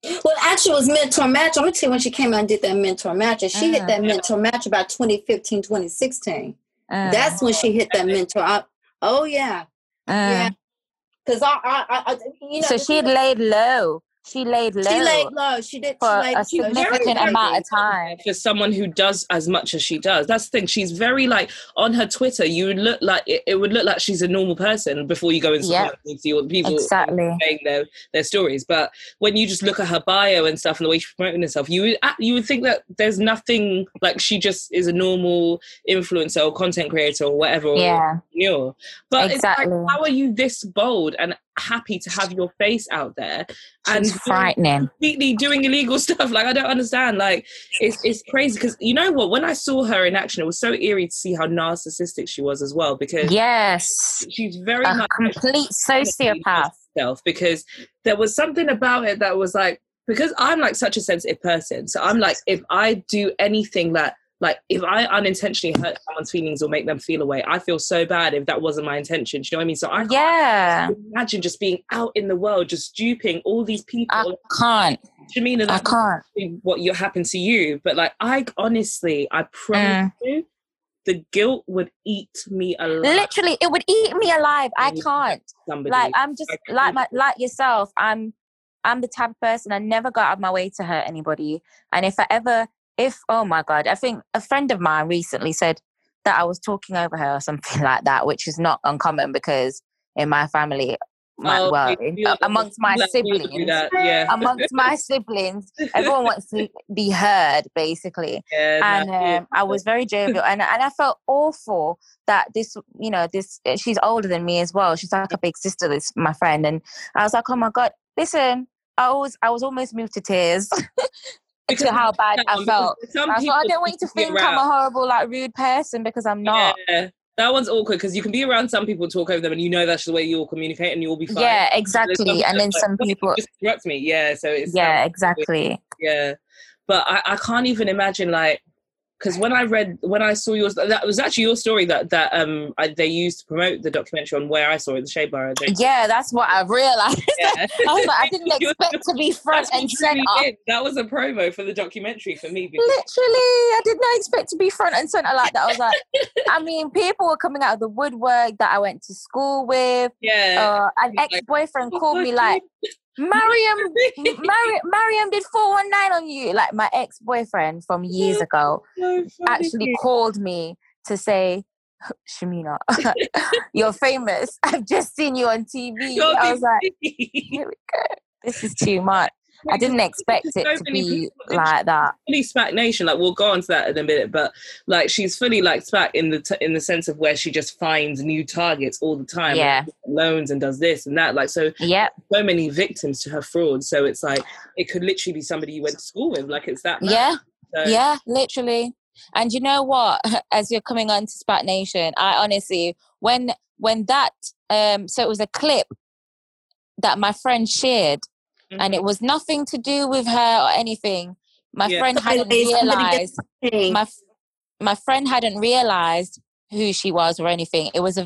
Well, actually, it was mentor match. I'm going to tell you when she came out and did that mentor match. And she hit that mentor match about 2015, 2016. That's when she hit that mentor up. Oh yeah, yeah. Because I you know. So she laid low. She did for a significant amount of time. For someone who does as much as she does, that's the thing. She's very, like, on her Twitter, you would look like it would look like she's a normal person before you go and see all the people saying their stories. But when you just look at her bio and stuff, and the way she's promoting herself, you would think that there's nothing, like, she just is a normal influencer or content creator or whatever. Or but it's like, how are you this bold and happy to have your face out there and completely doing illegal stuff? Like, I don't understand. Like, it's crazy, because, you know what, when I saw her in action, it was so eerie to see how narcissistic she was as well, because she's very much complete sociopath herself, because there was something about it that was like, because I'm like such a sensitive person, so I'm like, if I do anything that, like, if I unintentionally hurt someone's feelings or make them feel away, I feel so bad if that wasn't my intention. Do you know what I mean? So I can't imagine just being out in the world, just duping all these people. I can't. Chemina, that's what happened to you. But, like, I promise you, the guilt would eat me alive. Literally, it would eat me alive. I can't. Like, I'm just, like yourself, I'm the type of person, I never got out of my way to hurt anybody. And if I ever... oh my God, I think a friend of mine recently said that I was talking over her or something like that, which is not uncommon, because in my family, amongst my siblings, amongst my siblings, everyone wants to be heard, basically. Yeah, and I was very jovial, and I felt awful that this, she's older than me as well. She's like a big sister, this my friend. And I was like, oh my God, listen, I was almost moved to tears. Because to how bad I felt. I thought, I don't want you to think I'm a horrible, like, rude person, because I'm not. Yeah, that one's awkward, because you can be around some people, talk over them, and you know that's the way you'll communicate, and you'll be fine. Yeah, exactly. And then some people just interrupt me. Yeah, so it's exactly. Weird. Yeah, but I can't even imagine, like, Because when I saw yours, that was actually your story that they used to promote the documentary on where I saw it, the Shea Bar. Yeah, that's what I realised. Yeah. I was like, I didn't expect to be front and centre. That was a promo for the documentary for me. Literally, I did not expect to be front and centre like that. I was like, I mean, people were coming out of the woodwork that I went to school with. Yeah. An ex-boyfriend called me like, Mariam did 419 on you. Like, my ex-boyfriend from years ago actually called me to say, Chemina, you're famous. I've just seen you on TV. I was like, here we go. This is too much. I didn't expect it to be like that. Fully SPAC Nation, like we'll go on to that in a minute, but like she's fully like SPAC in the sense of where she just finds new targets all the time. Yeah, like, loans and does this and that. Like so, yeah, so many victims to her fraud. So it's like it could literally be somebody you went to school with. Like it's that. Bad. Yeah, so. Yeah, literally. And you know what? As you're coming on to SPAC Nation, I honestly, when that, so it was a clip that my friend shared. Mm-hmm. And it was nothing to do with her or anything. My friend hadn't realised. My friend hadn't realised who she was or anything. It was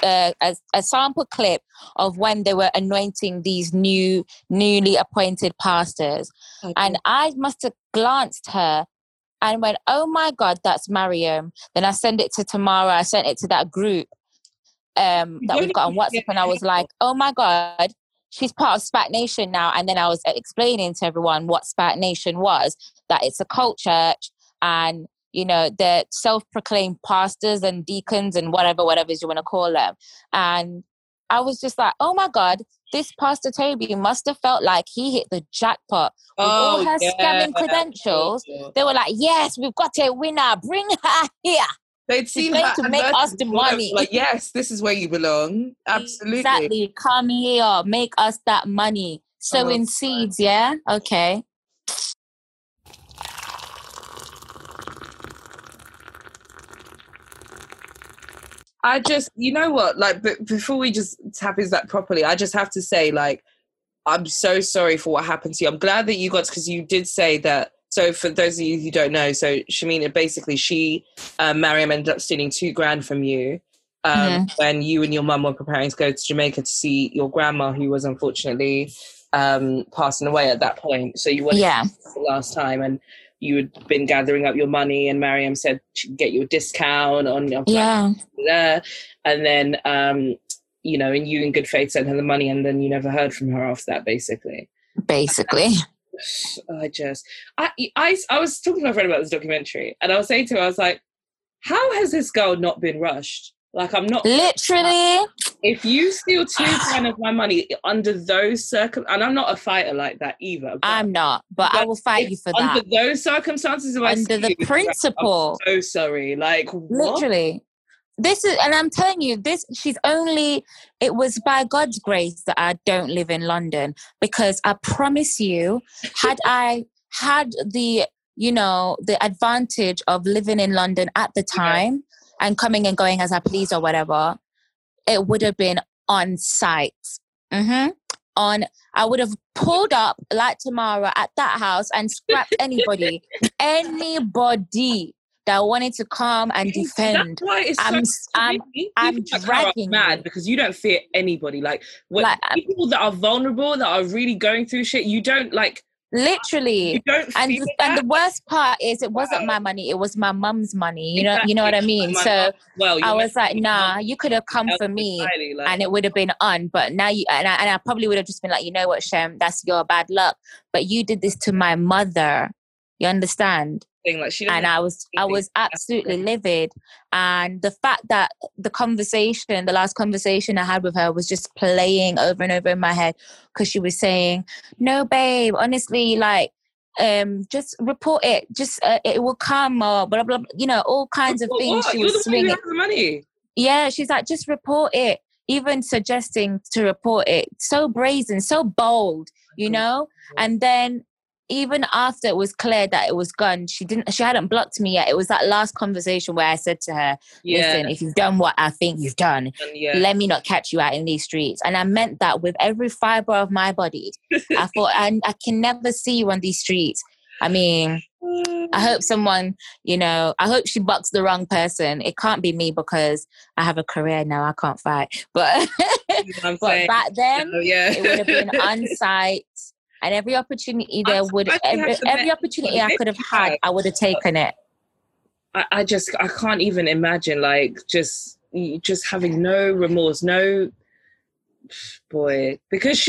a sample clip of when they were anointing these newly appointed pastors, okay. And I must have glanced her and went, "Oh my God, that's Mariam." Then I sent it to Tamara. I sent it to that group that we've got on WhatsApp, and I was like, "Oh my God. She's part of SPAC Nation now." And then I was explaining to everyone what SPAC Nation was, that it's a cult church and, you know, they're self-proclaimed pastors and deacons and whatever you want to call them. And I was just like, oh my God, this Pastor Tobi must have felt like he hit the jackpot. With all her scamming credentials, they were like, yes, we've got a winner. Bring her here. They'd seen her to make us the money. Like, yes, this is where you belong. Absolutely. Exactly. Come here. Make us that money. Sowing seeds, yeah? Okay. I just, you know what? Like, before we just tap into that properly, I just have to say, like, I'm so sorry for what happened to you. I'm glad that you got, because you did say that. So for those of you who don't know, so Chemina, basically Mariam ended up stealing $2,000 from you when you and your mum were preparing to go to Jamaica to see your grandma, who was unfortunately passing away at that point. So you went the last time and you had been gathering up your money and Mariam said she'd get you a discount on your there. And then, you know, and you in good faith sent her the money and then you never heard from her after that, basically. I was talking to my friend about this documentary and I was saying to her, I was like, how has this girl not been rushed? Like, I'm not... Literally. If you steal £2,000 of my money under those circumstances... And I'm not a fighter like that either. But, I'm not, but I will fight you for that. Under those circumstances... Under the principle. I'm so sorry. Like, what? Literally. This is... And I'm telling you, this... She's only... It was by God's grace that I don't live in London, because I promise you, had I had the advantage of living in London at the time and coming and going as I please or whatever, it would have been on site. Mm-hmm. I would have pulled up like Tamara at that house and scrapped anybody that wanted to come and defend. That's why it's I'm dragging mad because you don't fear anybody. Like, when people that are vulnerable, that are really going through shit, you don't like. Literally. You don't fear that. And the worst part is it wasn't my money. It was my mum's money. You know what I mean? So I was like, nah, you could have come for me and it would have been on. But now I probably would have just been like, you know what, Shem, that's your bad luck. But you did this to my mother. You understand? Like she and I was absolutely livid. And the fact that the last conversation I had with her was just playing over and over in my head, because she was saying, no, babe, honestly, like, just report it. Just it will come or blah, blah, blah. You know, all kinds of things. She was swinging the money. Yeah, she's like, just report it. Even suggesting to report it. So brazen, so bold, you know? And then... Even after it was clear that it was gone, she hadn't blocked me yet. It was that last conversation where I said to her, listen, if you've done what I think you've done, let me not catch you out in these streets. And I meant that with every fibre of my body. I thought, I can never see you on these streets. I mean, I hope someone, you know, I hope she bucks the wrong person. It can't be me because I have a career now. I can't fight. But, but back then, so, yeah. It would have been on site. And every opportunity there would, every opportunity I could have had, I would have taken it. I can't even imagine, like, just having no remorse, no, boy, because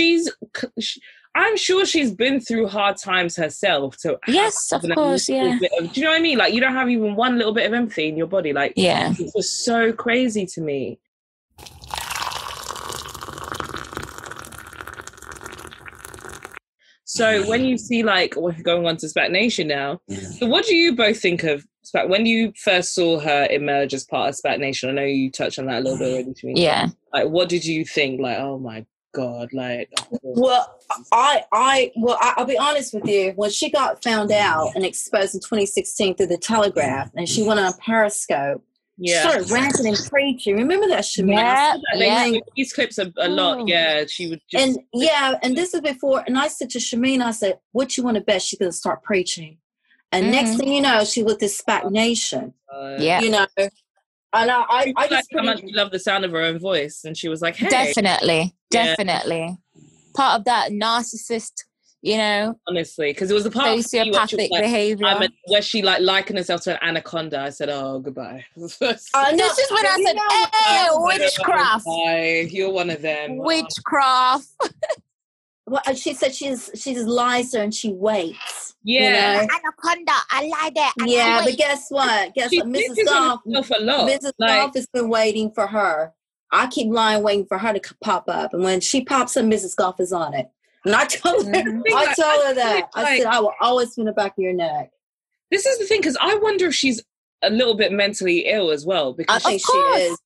I'm sure she's been through hard times herself. So yes, of course, yeah. Do you know what I mean? Like, you don't have even one little bit of empathy in your body. Like, yeah, it was so crazy to me. So when you see, like, we're going on to SPAC Nation now. So what do you both think of SPAC? When you first saw her emerge as part of SPAC Nation, I know you touched on that a little bit already to me. Yeah. Like, what did you think? Like, oh my God, like. Well, I'll be honest with you. When she got found out and exposed in 2016 through the Telegraph, and she went on Periscope, yeah, she started ranting and preaching. Remember that, Chemina? Yeah, yeah. These clips a lot. Yeah, she would. Just... And yeah, and this is before. And I said to Chemina, I said, "What you want to bet?" She's gonna start preaching. And next thing you know, she looked at SPAC Nation. Yeah, you know. And I just how much she loved the sound of her own voice, and she was like, "Hey, definitely, part of that narcissist." You know, honestly, because it was the part sociopathic behavior where she like likened herself to an anaconda. I said, "Oh, goodbye." This is when I said, "Hey, witchcraft! You're one of them, witchcraft." Well, she said she's Liza and she waits. Yeah, you know? Anaconda. I lie there. Yeah, but guess what? Mrs. Gough has been waiting for her. I keep lying, waiting for her to pop up, and when she pops up, Mrs. Gough is on it. And I told her that. I said, I will always be in the back of your neck. This is the thing, because I wonder if she's a little bit mentally ill as well. Because I think she is.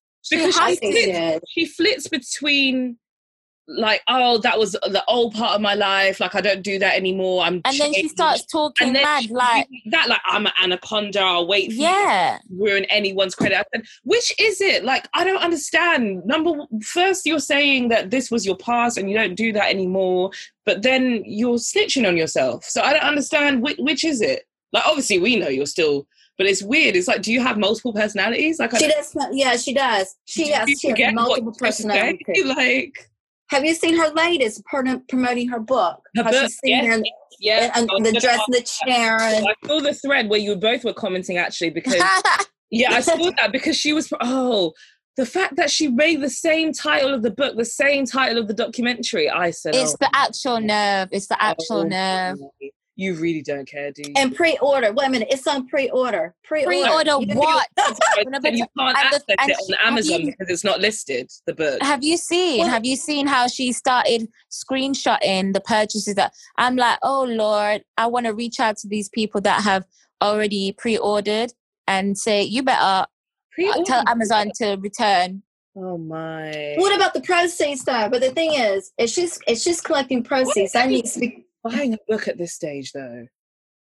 Because she flits between, like, oh, that was the old part of my life. Like, I don't do that anymore. Then she starts talking mad, like I'm an anaconda. I'll wait for you to ruin anyone's credit. I said, which is it? Like, I don't understand. First, you're saying that this was your past and you don't do that anymore, but then you're snitching on yourself. So I don't understand which is it. Like, obviously, we know you're still. But it's weird. It's like, do you have multiple personalities? Like, she does. Yeah, she does. She has multiple personalities. Like. Have you seen her latest promoting her book? And the dress in the chair. And... I saw the thread where you both were commenting, actually, because... yeah, I saw that because she was... Oh, the fact that she made the same title of the book, the same title of the documentary, I said... It's the actual nerve. It's the actual nerve. You really don't care, do you? And pre-order. Wait a minute. It's on pre-order. Pre-order what? You can't access it on Amazon because it's not listed, the book. Have you seen how she started screenshotting the purchases? That I'm like, oh, Lord, I want to reach out to these people that have already pre-ordered and say, you better tell Amazon to return. Oh my. What about the proceeds, though? But the thing is, it's just collecting proceeds. That needs to be... Buying a book at this stage, though.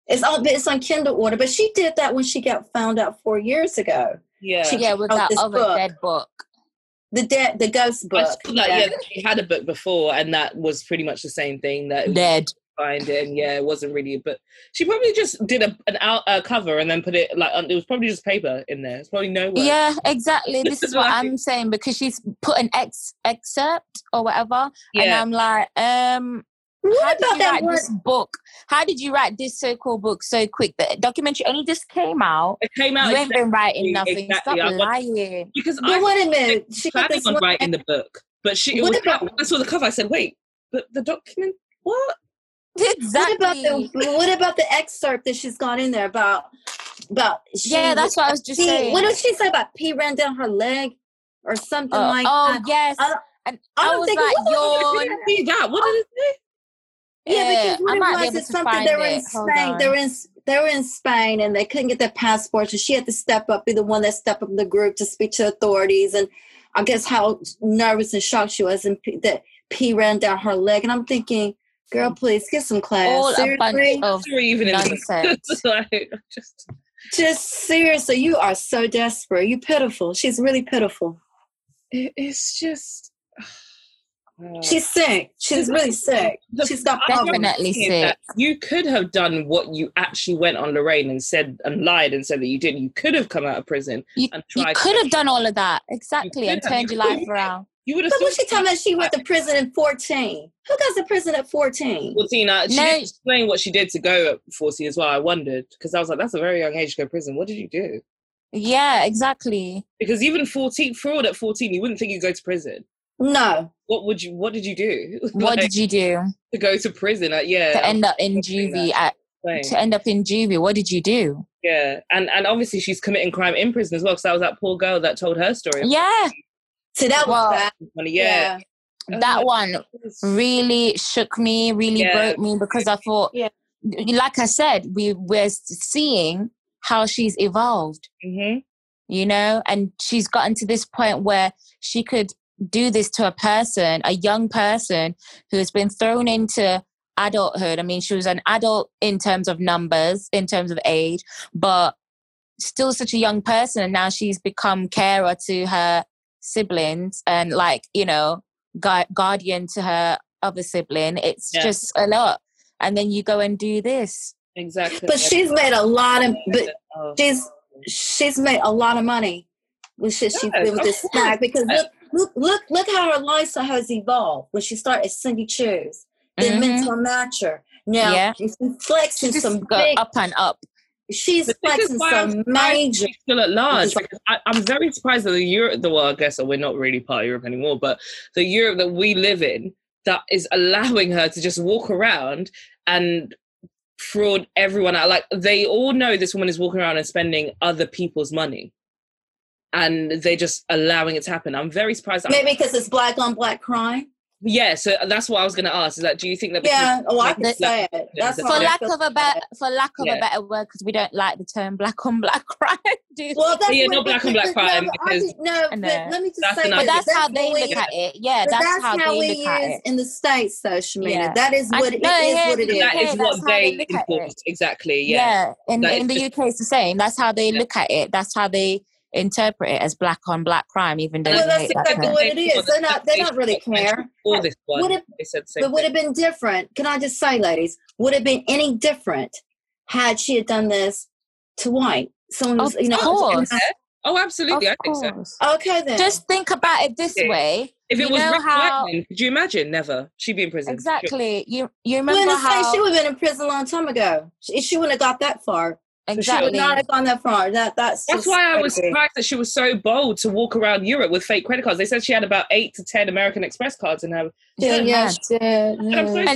It's on Kindle order, but she did that when she got found out 4 years ago. Yeah, with that other dead book. The ghost book. She had a book before, and that was pretty much the same thing. That dead. Find it, and it wasn't really. But she probably just did an cover and then put it like on. It was probably just paper in there. It's probably nowhere. Yeah, exactly. This is what I'm saying, because she's put an excerpt or whatever, and I'm like, What about that word? This book? How did you write this so-called book so quick? The documentary only just came out. It came out. You ain't been writing nothing. Exactly. Stop lying. Because I was planning on writing the book, but I saw the cover. I said, "Wait, but the document? What? Exactly. What about the excerpt that she's got in there about? That's what I was just saying. What did she say about pee ran down her leg or something like that? Oh yes. And I was like, "Yo, see that? What did it say?" Yeah, because I realized it's something they were in Spain and they couldn't get their passports, and she had to be the one that stepped up in the group to speak to authorities. And I guess how nervous and shocked she was, and that pee ran down her leg. And I'm thinking, girl, please get some class. All seriously? A bunch of nonsense. Like, just seriously, you are so desperate. You're pitiful. She's really pitiful. It's just. She's sick. She's really sick. She's got definitely sick. You could have done what you actually went on Lorraine and said and lied and said that you didn't. You could have come out of prison and tried. You could have done all of that. Exactly. And turned your life around. You would have. But was she telling us she went to prison at 14? Who goes to prison at 14? 14. She didn't explain what she did to go at 14 as well. I wondered, because I was like, that's a very young age to go to prison. What did you do? Yeah, exactly. Because even fraud at 14, you wouldn't think you'd go to prison. No. What did you do? What did you do? To go to prison at to end up in juvie what did you do? Yeah. And obviously she's committing crime in prison as well, because that was that poor girl that told her story. Yeah. So that was that. Yeah. That one really shook me, really broke me, because I thought like I said, we're seeing how she's evolved. Mm-hmm. You know, and she's gotten to this point where she could do this to a young person who has been thrown into adulthood. I mean, she was an adult in terms of numbers, in terms of age, but still such a young person. And now she's become carer to her siblings and, like, you know, guardian to her other sibling. It's just a lot. And then you go and do this. Exactly. But she's made a lot of, she's made a lot of money. She's been with this SPAC, because look how her lifestyle has evolved. When she started Cindy Shoes, then Mental Matcher. Now she's flexing some big up and up. She's flexing some major. She's still at large. I'm very surprised that well, I guess we're not really part of Europe anymore, but the Europe that we live in, that is allowing her to just walk around and fraud everyone out. Like, they all know this woman is walking around and spending other people's money. And they're just allowing it to happen. I'm very surprised. Maybe because it's black on black crime. Yeah, so that's what I was going to ask. Is that, do you think that? I can say it. That's for lack of a better word, because we don't like the term black on black crime. No black on black crime. Let me just say, but that's how they look at it. Yeah, that's how we look at it in the States, though, Shemina. That is what it is. That is what they import. Exactly. Yeah. In the UK, it's the same. That's how they look at it. That's how they interpret it, as black on black crime, even though that's exactly what it is. They're not really care. But would have been different. Can I just say, ladies, would have been any different had she had done this to white? Someone was, you know, course. Oh, absolutely. I think so. Okay, then. Just think about it this way. If it was black men, could you imagine? Never. She'd be in prison. Exactly. You remember how she would have been in prison a long time ago. She wouldn't have got that far. Exactly. She would not have gone that far. That's why I was surprised that she was so bold to walk around Europe with fake credit cards. They said she had about 8 to 10 American Express cards in her. And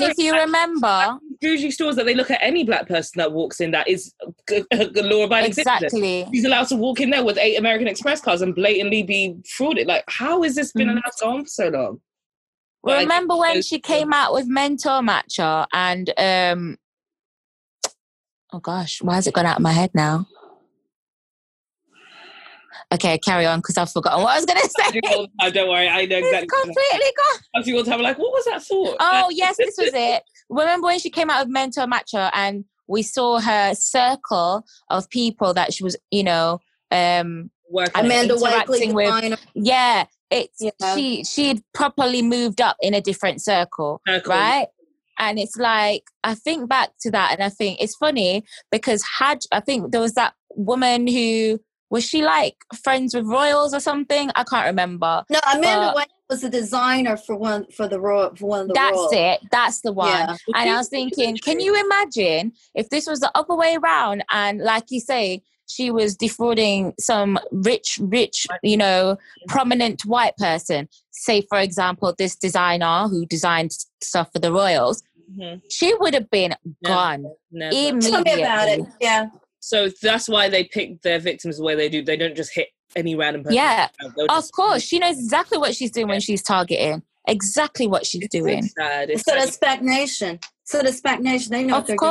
if you remember, bougie stores that they look at any black person that walks in that is law-abiding. Exactly. She's allowed to walk in there with 8 American Express cards and blatantly be frauded. Like, how has this been allowed to go on for so long? Well, remember when she came out with Mentor Matcher and oh gosh, why has it gone out of my head now? Okay, carry on, because I've forgotten what I was going to say. Don't worry, I know exactly. It's completely gone. I was all the time like, what was that for? Oh yes, this was it. Remember when she came out with Mentor Matcher and we saw her circle of people that she was, you know, Amanda Wakeley with. Yeah, she had properly moved up in a different circle. Right? And it's like, I think back to that and I think it's funny because I think there was that woman who, was she like friends with royals or something? I can't remember. No, Amanda White was the designer for one of the royals. That's it. That's the one. Yeah. And I was thinking, can you imagine if this was the other way around and, like you say, she was defrauding some rich, you know, prominent white person. Say, for example, this designer who designed stuff for the royals. Mm-hmm. She would have been gone immediately. Tell me about it. Yeah. So that's why they pick their victims the way they do. They don't just hit any random person. Yeah, of course. She knows exactly what she's doing when she's targeting. Exactly what she's doing. It's the SPAC Nation. So the SPAC Nation, they know what they're doing.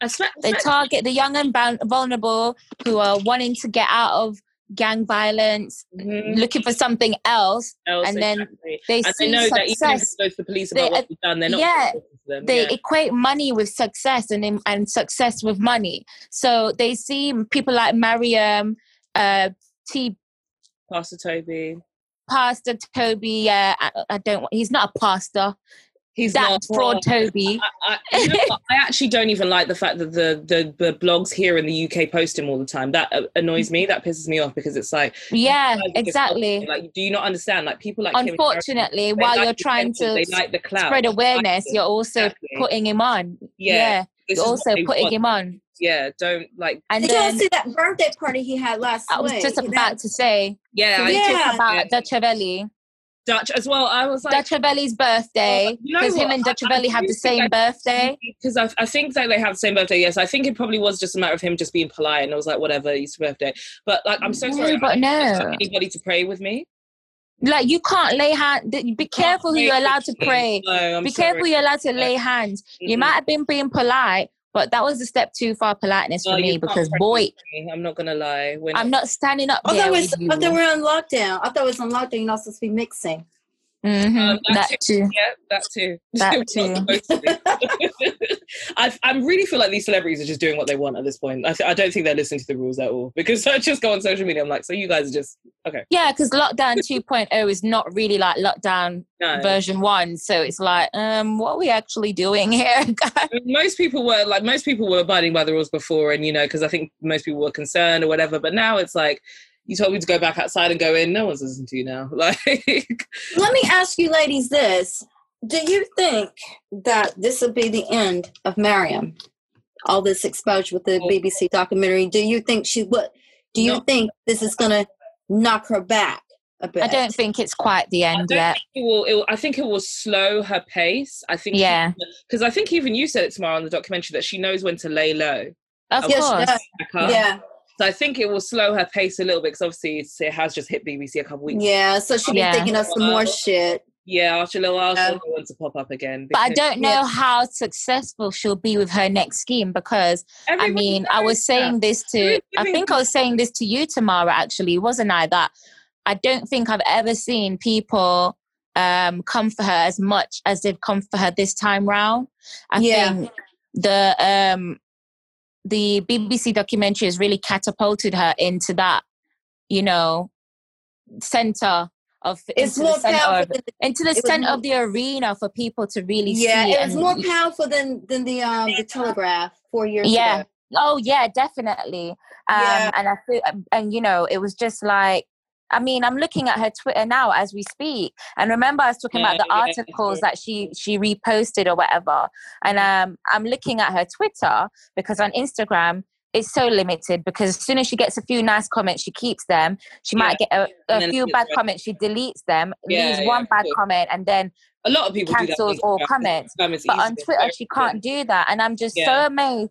Of course. They target the young and vulnerable who are wanting to get out of gang violence, looking for something else and then they know success. That even if they go to the police about what they've done, they're not to them. They equate money with success and success with money. So they see people like Mariam, Pastor Tobi. Pastor Tobi. I don't. He's not a pastor. He's that's fraud, Tobi. You know what? I actually don't even like the fact that the blogs here in the UK post him all the time. That annoys me. That pisses me off because it's like, yeah, exactly. Like, do you not understand? Like people like unfortunately, while like you're trying to like the spread awareness, you're also putting him on. Yeah, you're also putting him on. Yeah, don't like. And did y'all see that birthday party he had last week? I was just about to say. Yeah, I talked about Dutch Ravelli. Dutch as well. I was like Dutch Ravelli's birthday because him and Dutch Ravelli have the same birthday. Because I think that they have the same birthday. Yes, I think it probably was just a matter of him just being polite and I was like, whatever, it's your birthday. But like, I'm so sorry. But no, anybody to pray with me. Like you can't lay hands. Be careful who you're allowed to pray. Be careful you're allowed to lay hands. You might have been being polite, but that was a step too far politeness for me because boy, I'm not gonna lie. When I'm not standing up. Although we're on lockdown, I thought it was on lockdown. You're not supposed to be mixing. Mm-hmm. That too. Yeah, that too. I really feel like these celebrities are just doing what they want at this point. I don't think they're listening to the rules at all because I just go on social media. I'm like, so you guys are just okay. Yeah, because lockdown 2.0 is not really like lockdown version 1. So it's like, what are we actually doing here? most people were abiding by the rules before, and you know, because I think most people were concerned or whatever. But now it's like, you told me to go back outside and go in. No one's listening to you now. Like, let me ask you ladies this. Do you think that this will be the end of Mariam? All this exposure with the BBC documentary. Do you think think this is going to knock her back a bit? I don't think it's quite the end yet. I think it will slow her pace. I think, because I think even you said it tomorrow on the documentary that she knows when to lay low. Of course. Yeah. So I think it will slow her pace a little bit because obviously it has just hit BBC a couple weeks ago. Yeah, so she'll be thinking of some more shit. Yeah, after a little while she'll want to pop up again. But I don't know how successful she'll be with her next scheme because, I was saying this to you, Tamara, actually, wasn't I? That I don't think I've ever seen people come for her as much as they've come for her this time round. I think the BBC documentary has really catapulted her into that, you know, center of the arena for people to really see. Yeah, it was more powerful than the Telegraph 4 years ago. Oh yeah, definitely. And I feel, and you know, it was just like, I mean, I'm looking at her Twitter now as we speak, and remember I was talking about the articles that she reposted or whatever, and I'm looking at her Twitter because on Instagram it's so limited because as soon as she gets a few nice comments she keeps them, she might get a few bad comments, she deletes them, leaves one bad comment, and then a lot of people cancels all comments. But on Twitter she can't do that, and I'm just so amazed.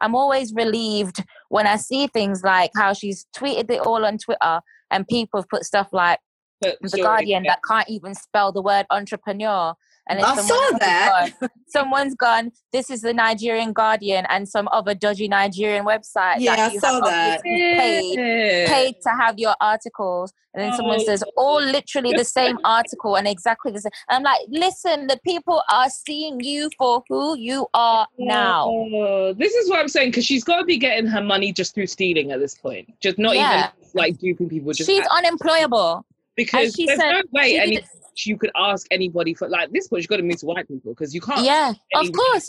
I'm always relieved when I see things like how she's tweeted it all on Twitter and people have put stuff like the Guardian that can't even spell the word entrepreneur. And I saw that. Someone's gone, this is the Nigerian Guardian and some other dodgy Nigerian website. Yeah, I saw that. Paid to have your articles. And then someone says, all literally the same article and exactly the same. And I'm like, listen, the people are seeing you for who you are now. This is what I'm saying, because she's got to be getting her money just through stealing at this point. Just not even like duping people. Just she's unemployable. Because there's no way you could ask anybody for, like, this point you've got to move to white people because you can't. Yeah, of course,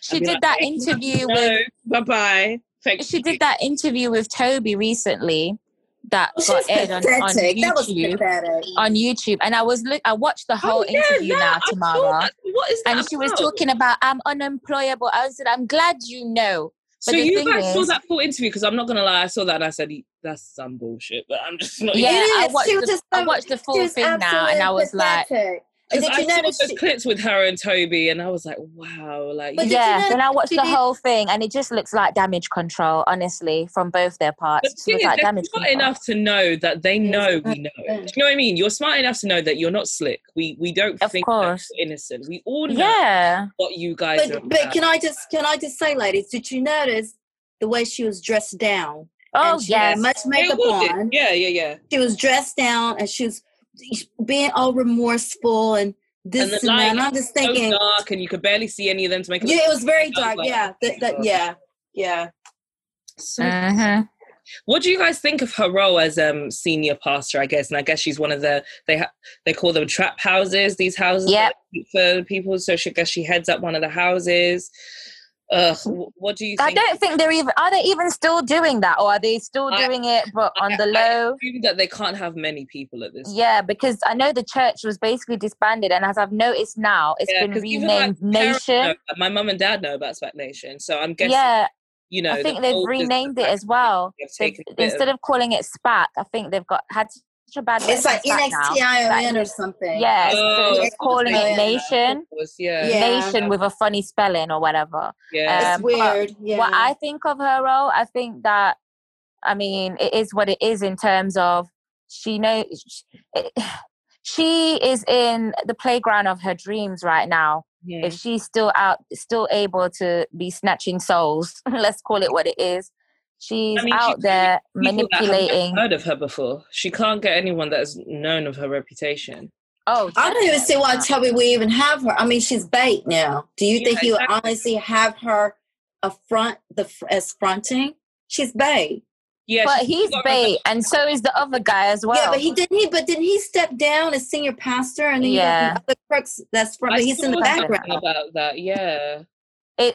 She did that interview with... Bye-bye. She did that interview with Tobi recently that got aired on YouTube. That was pathetic. On YouTube. And I watched the whole interview now, Tamara. What is that And she was talking about, I'm unemployable. I said, I'm glad you know. But so you guys saw that full interview? Because I'm not going to lie, I saw that and I said, that's some bullshit, but I'm just not... Yeah, I watched the full thing now and I was pathetic. Like... Because I saw those clips with her and Tobi and I was like, wow. Like, then I watched the whole thing and it just looks like damage control, honestly, from both their parts. The thing is, they're smart enough to know that they know we know. Do you know what I mean? You're smart enough to know that you're not slick. We don't think we're innocent. We all know what you guys are about. But can I just say, ladies, did you notice the way she was dressed down? Oh, yeah. Much makeup on. Yeah. She was dressed down and she was being all remorseful and this and that. And I'm just thinking, so dark and you could barely see any of them to make it. Yeah, it was very dark. Like, yeah. So What do you guys think of her role as senior pastor, I guess? And I guess she's one of the, they call them trap houses, these houses for people. So she, I guess she heads up one of the houses. What do you think? I don't think they're even, are they even still doing that? Or are they still doing it, but on the low? I assume that they can't have many people at this point. Yeah, because I know the church was basically disbanded. And as I've noticed now, it's been renamed Nation. My mum and dad know about SPAC Nation. So I'm guessing, you know. I think they've renamed it as well. Instead of calling it SPAC, I think they've had such a bad name. It's like NXTion or something. Yeah, so it's calling it Nation. Nation with a funny spelling or whatever. Yeah, it's weird. Yeah. What I think of her role, I think that, I mean, it is what it is in terms of she knows. She is in the playground of her dreams right now. Yeah. If she's still able to be snatching souls, let's call it what it is. She's there manipulating. I've heard of her before. She can't get anyone that's known of her reputation. Oh, I don't even see why Tobi we even have her. I mean, she's bait now. Do you think you would honestly have her as fronting? She's bait. Yeah, but he's bait, and so is the other guy as well. Yeah, but didn't he step down as senior pastor? And then the other crooks that's from. He's in the background about that. Yeah.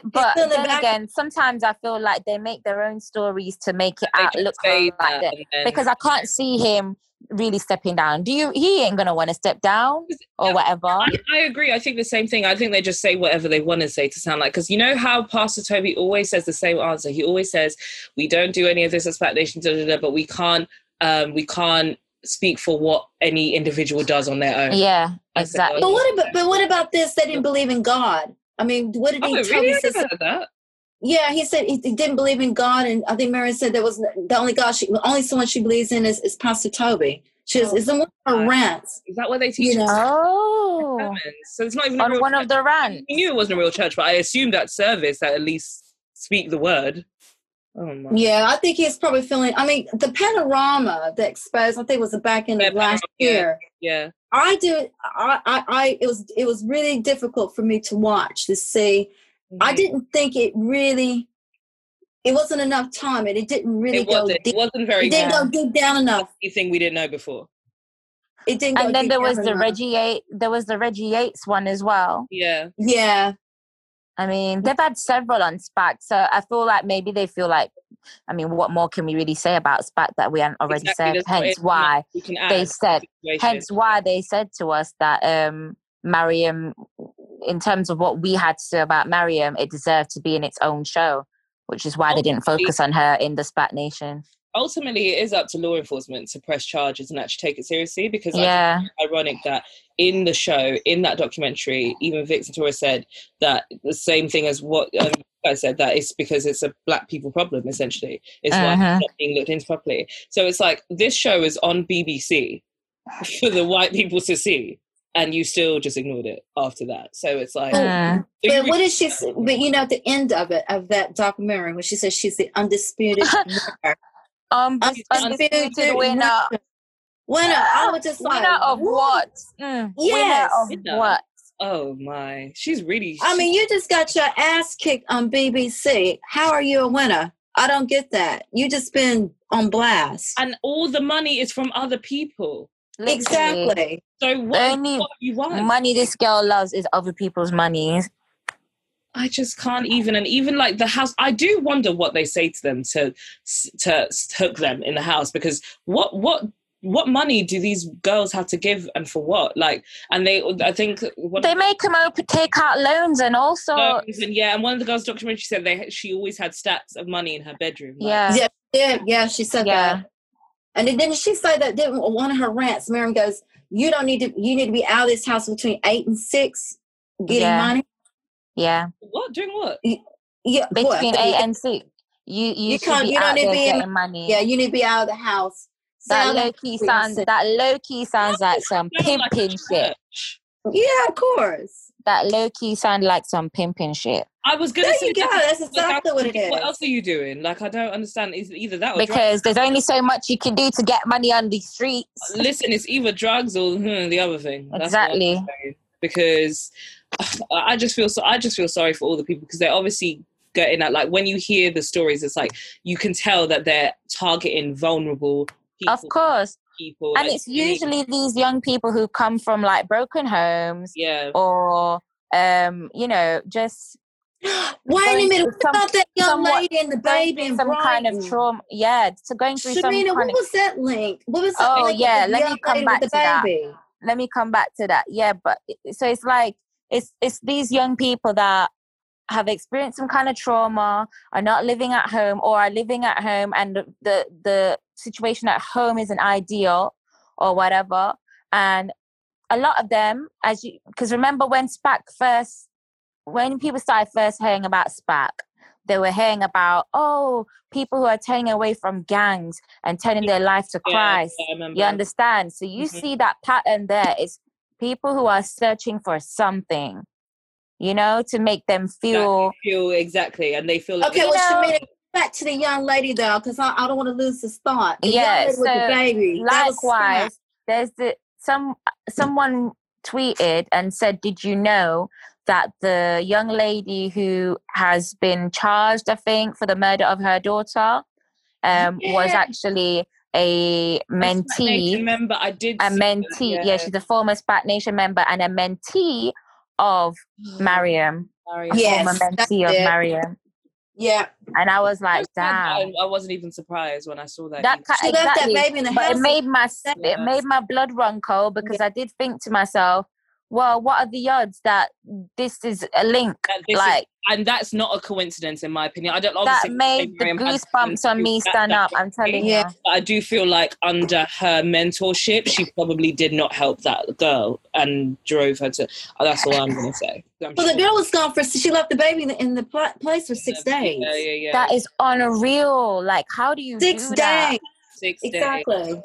But then again, sometimes I feel like they make their own stories to make it look like that, because I can't see him really stepping down. He ain't gonna want to step down or whatever. I agree. I think the same thing. I think they just say whatever they want to say to sound like, because you know how Pastor Tobi always says the same answer. He always says, "We don't do any of this as SPAC Nation, but we can't speak for what any individual does on their own." Yeah, exactly. But what about this? They didn't believe in God. I mean, what did he tell his sister? That. Yeah, he said he didn't believe in God, and I think Mariam said there was the only God, the only someone she believes in is Pastor Tobi. It's on one of her rants. Is that what they teach? You know? Oh, so it's not even on one of the rants. I knew it wasn't a real church, but I assumed that service that at least speak the word. Oh my. Yeah, I think he's probably feeling. I mean, the Panorama that exposed, I think, was the back end of last year. Yeah. It was really difficult for me to watch, to see. Mm-hmm. I didn't think it wasn't enough time, and it didn't really go deep. It wasn't very good. It didn't go deep down enough. Anything we didn't know before. It didn't. And then there was the Reggie Yates one as well. Yeah. Yeah. I mean, they've had several on SPAC, so I feel like maybe they feel like, I mean, what more can we really say about SPAC that we haven't already said? Hence why they said to us that Mariam, in terms of what we had to say about Mariam, it deserved to be in its own show, which is why they didn't focus on her in the SPAC Nation. Ultimately, it is up to law enforcement to press charges and actually take it seriously, because it's ironic that in the show, in that documentary, even Vic Santora said that the same thing as what I said, that it's because it's a black people problem, essentially. It's why it's not being looked into properly. So it's like, this show is on BBC for the white people to see, and you still just ignored it after that. So it's like... But what is she... But you know, at the end of that documentary, when she says she's the undisputed winner. Undisputed winner. I was just like, winner of what? Yes. Winner of what? Oh my, she's really... I mean, you just got your ass kicked on BBC. How are you a winner? I don't get that. You just been on blast. And all the money is from other people. Literally. Exactly. So what you want? Money this girl loves is other people's money. I just can't even, and even like the house, I do wonder what they say to them to hook them in the house, because what money do these girls have to give, and for what? Like, and they make them take out loans and also loans, and one of the girls' documentary said she always had stacks of money in her bedroom. Like. Yeah, she said that. And then she said that didn't one of her rants, Mariam goes, you need to be out of this house between 8 and 6 getting money. Yeah. What? Doing what? Yeah. Between what? 8 and 6. You can't. Be you don't need to be in money. Yeah. You need to be out of the house. That low key sounds like some pimping shit. Yeah, of course. That low key sounds like some pimping shit. I was gonna say. There you go. That's exactly what it is. What else are you doing? Like, I don't understand. Is either that or because drugs. There's only so much you can do to get money on the streets. Listen, it's either drugs or the other thing. Exactly. Because I just feel sorry for all the people, because they're obviously getting at, like, when you hear the stories, it's like you can tell that they're targeting vulnerable people. Of course. People, and it's usually these young people who come from like broken homes, yeah, or you know, just about that young lady and the baby and some kind of trauma, yeah, so going through Chemina, what was that link? What was that link? Yeah, let me come back to that. Let me come back to that. Yeah, but so it's like it's these young people that have experienced some kind of trauma, are not living at home, or are living at home and the situation at home isn't ideal or whatever. And a lot of them, as you, because remember when SPAC first, when people started first hearing about SPAC, they were hearing about, oh, people who are turning away from gangs and turning their life to Christ. Yeah, you understand? So you see that pattern there. It's people who are searching for something, you know, to make them feel... Exactly. And they feel like... Okay, well, Chemina, back to the young lady, though, because I don't want to lose this thought. Yeah, so with the baby. Likewise, there's someone tweeted and said, did you know that the young lady who has been charged, I think, for the murder of her daughter was actually a mentee. Member. I did. A mentee. Yeah, she's a former SPAC Nation member and a mentee of Mariam. Yes, former mentee of Mariam. Yeah. And I was like, damn. I wasn't even surprised when I saw that. She left that baby in the house. But it made my blood run cold, because I did think to myself, well, what are the odds that this is a link? And that's not a coincidence, in my opinion. I don't obviously that made the goosebumps on me stand up. I'm telling you. I do feel like under her mentorship, she probably did not help that girl and drove her to. That's all I'm going to say. The girl was gone for. She left the baby in the place for 6 days. Yeah. That is unreal. Like, how do you do that? 6 days. Exactly.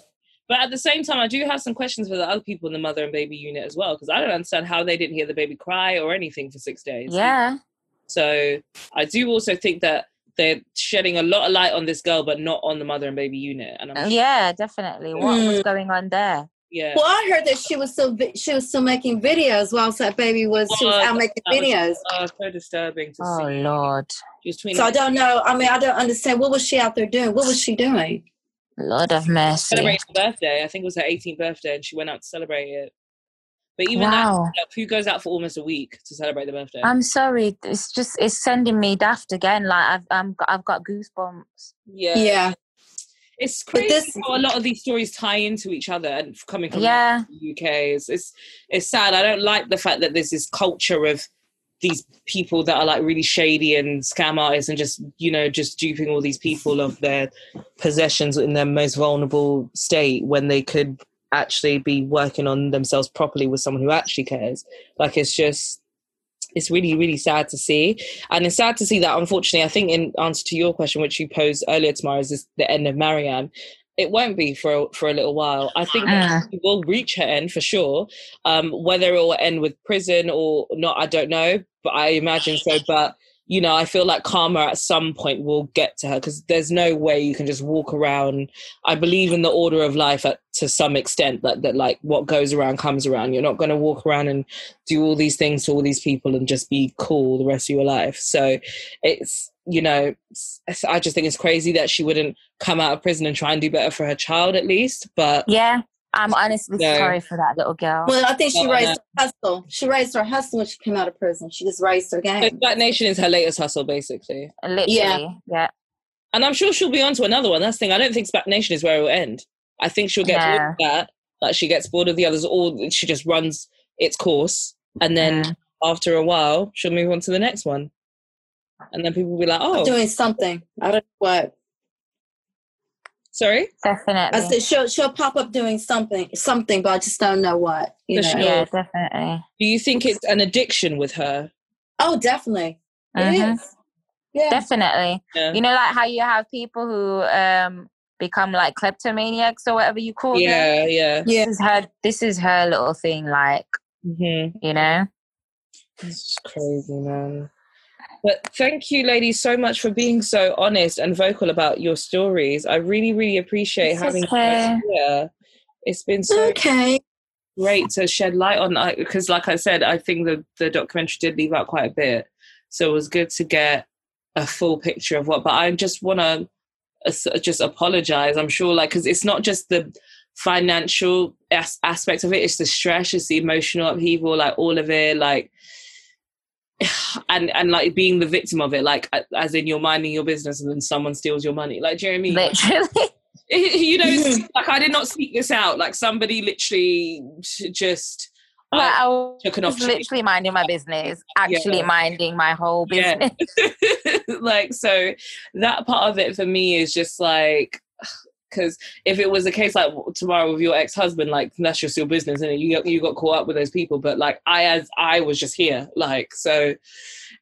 But at the same time, I do have some questions for the other people in the mother and baby unit as well, because I don't understand how they didn't hear the baby cry or anything for 6 days. Yeah. So I do also think that they're shedding a lot of light on this girl, but not on the mother and baby unit. And yeah, definitely. What was going on there? Yeah. Well, I heard that she was still making videos whilst that baby was. She was out making videos. So disturbing to see. Oh Lord. She was tweeting. So I don't know. I mean, I don't understand. What was she out there doing? What was she doing? Lord of mercy. Celebrating her birthday. I think it was her 18th birthday, and she went out to celebrate it. But even that, who goes out for almost a week to celebrate the birthday? I'm sorry, it's sending me daft again. Like I've got goosebumps. Yeah. It's crazy how a lot of these stories tie into each other and coming from the UK. It's sad. I don't like the fact that there's this culture of these people that are like really shady and scam artists and just duping all these people of their possessions in their most vulnerable state, when they could actually be working on themselves properly with someone who actually cares. Like, it's really, really sad to see. And it's sad to see that, unfortunately, I think in answer to your question, which you posed earlier, Tamara, is the end of Mariam. It won't be for a little while. I think she will reach her end for sure. Whether it will end with prison or not, I don't know, but I imagine so. But, you know, I feel like karma at some point will get to her, because there's no way you can just walk around. I believe in the order of life to some extent, that like what goes around comes around. You're not going to walk around and do all these things to all these people and just be cool the rest of your life. So it's, you know, I just think it's crazy that she wouldn't come out of prison and try and do better for her child at least. But yeah, I'm honestly sorry for that little girl. Well, I think she raised her hustle. She raised her hustle when she came out of prison. She just raised her game. So SPAC Nation is her latest hustle, basically. Literally, yeah. And I'm sure she'll be on to another one. That's the thing. I don't think SPAC Nation is where it will end. I think she'll get bored of that. Like, she gets bored of the others, or she just runs its course. And then after a while, she'll move on to the next one. And then people will be like, oh. I'm doing something. I don't know what. Sorry? Definitely. I said she'll pop up doing something, but I just don't know what. You know? Yeah, definitely. Do you think it's an addiction with her? Oh, definitely. It is. Yeah. Definitely. Yeah. You know, like how you have people who become like kleptomaniacs or whatever you call them? Yeah, yeah. This is her little thing, like, you know? It's crazy, man. But thank you, ladies, so much for being so honest and vocal about your stories. I really, really appreciate having you here. It's been so great to shed light on, because like I said, I think the documentary did leave out quite a bit. So it was good to get a full picture of what, but I just want to just apologize. I'm sure, like, because it's not just the financial aspect of it, it's the stress, it's the emotional upheaval, like all of it, like, and like being the victim of it, like, as in you're minding your business and then someone steals your money, like, do you know what I mean? Literally. You know, like, I did not seek this out, like somebody literally just minding my business, minding my whole business. Yeah. Like, so that part of it for me is just like, because if it was a case like tomorrow with your ex-husband, like, that's just your business, and you got caught up with those people. But like, I was just here, like, so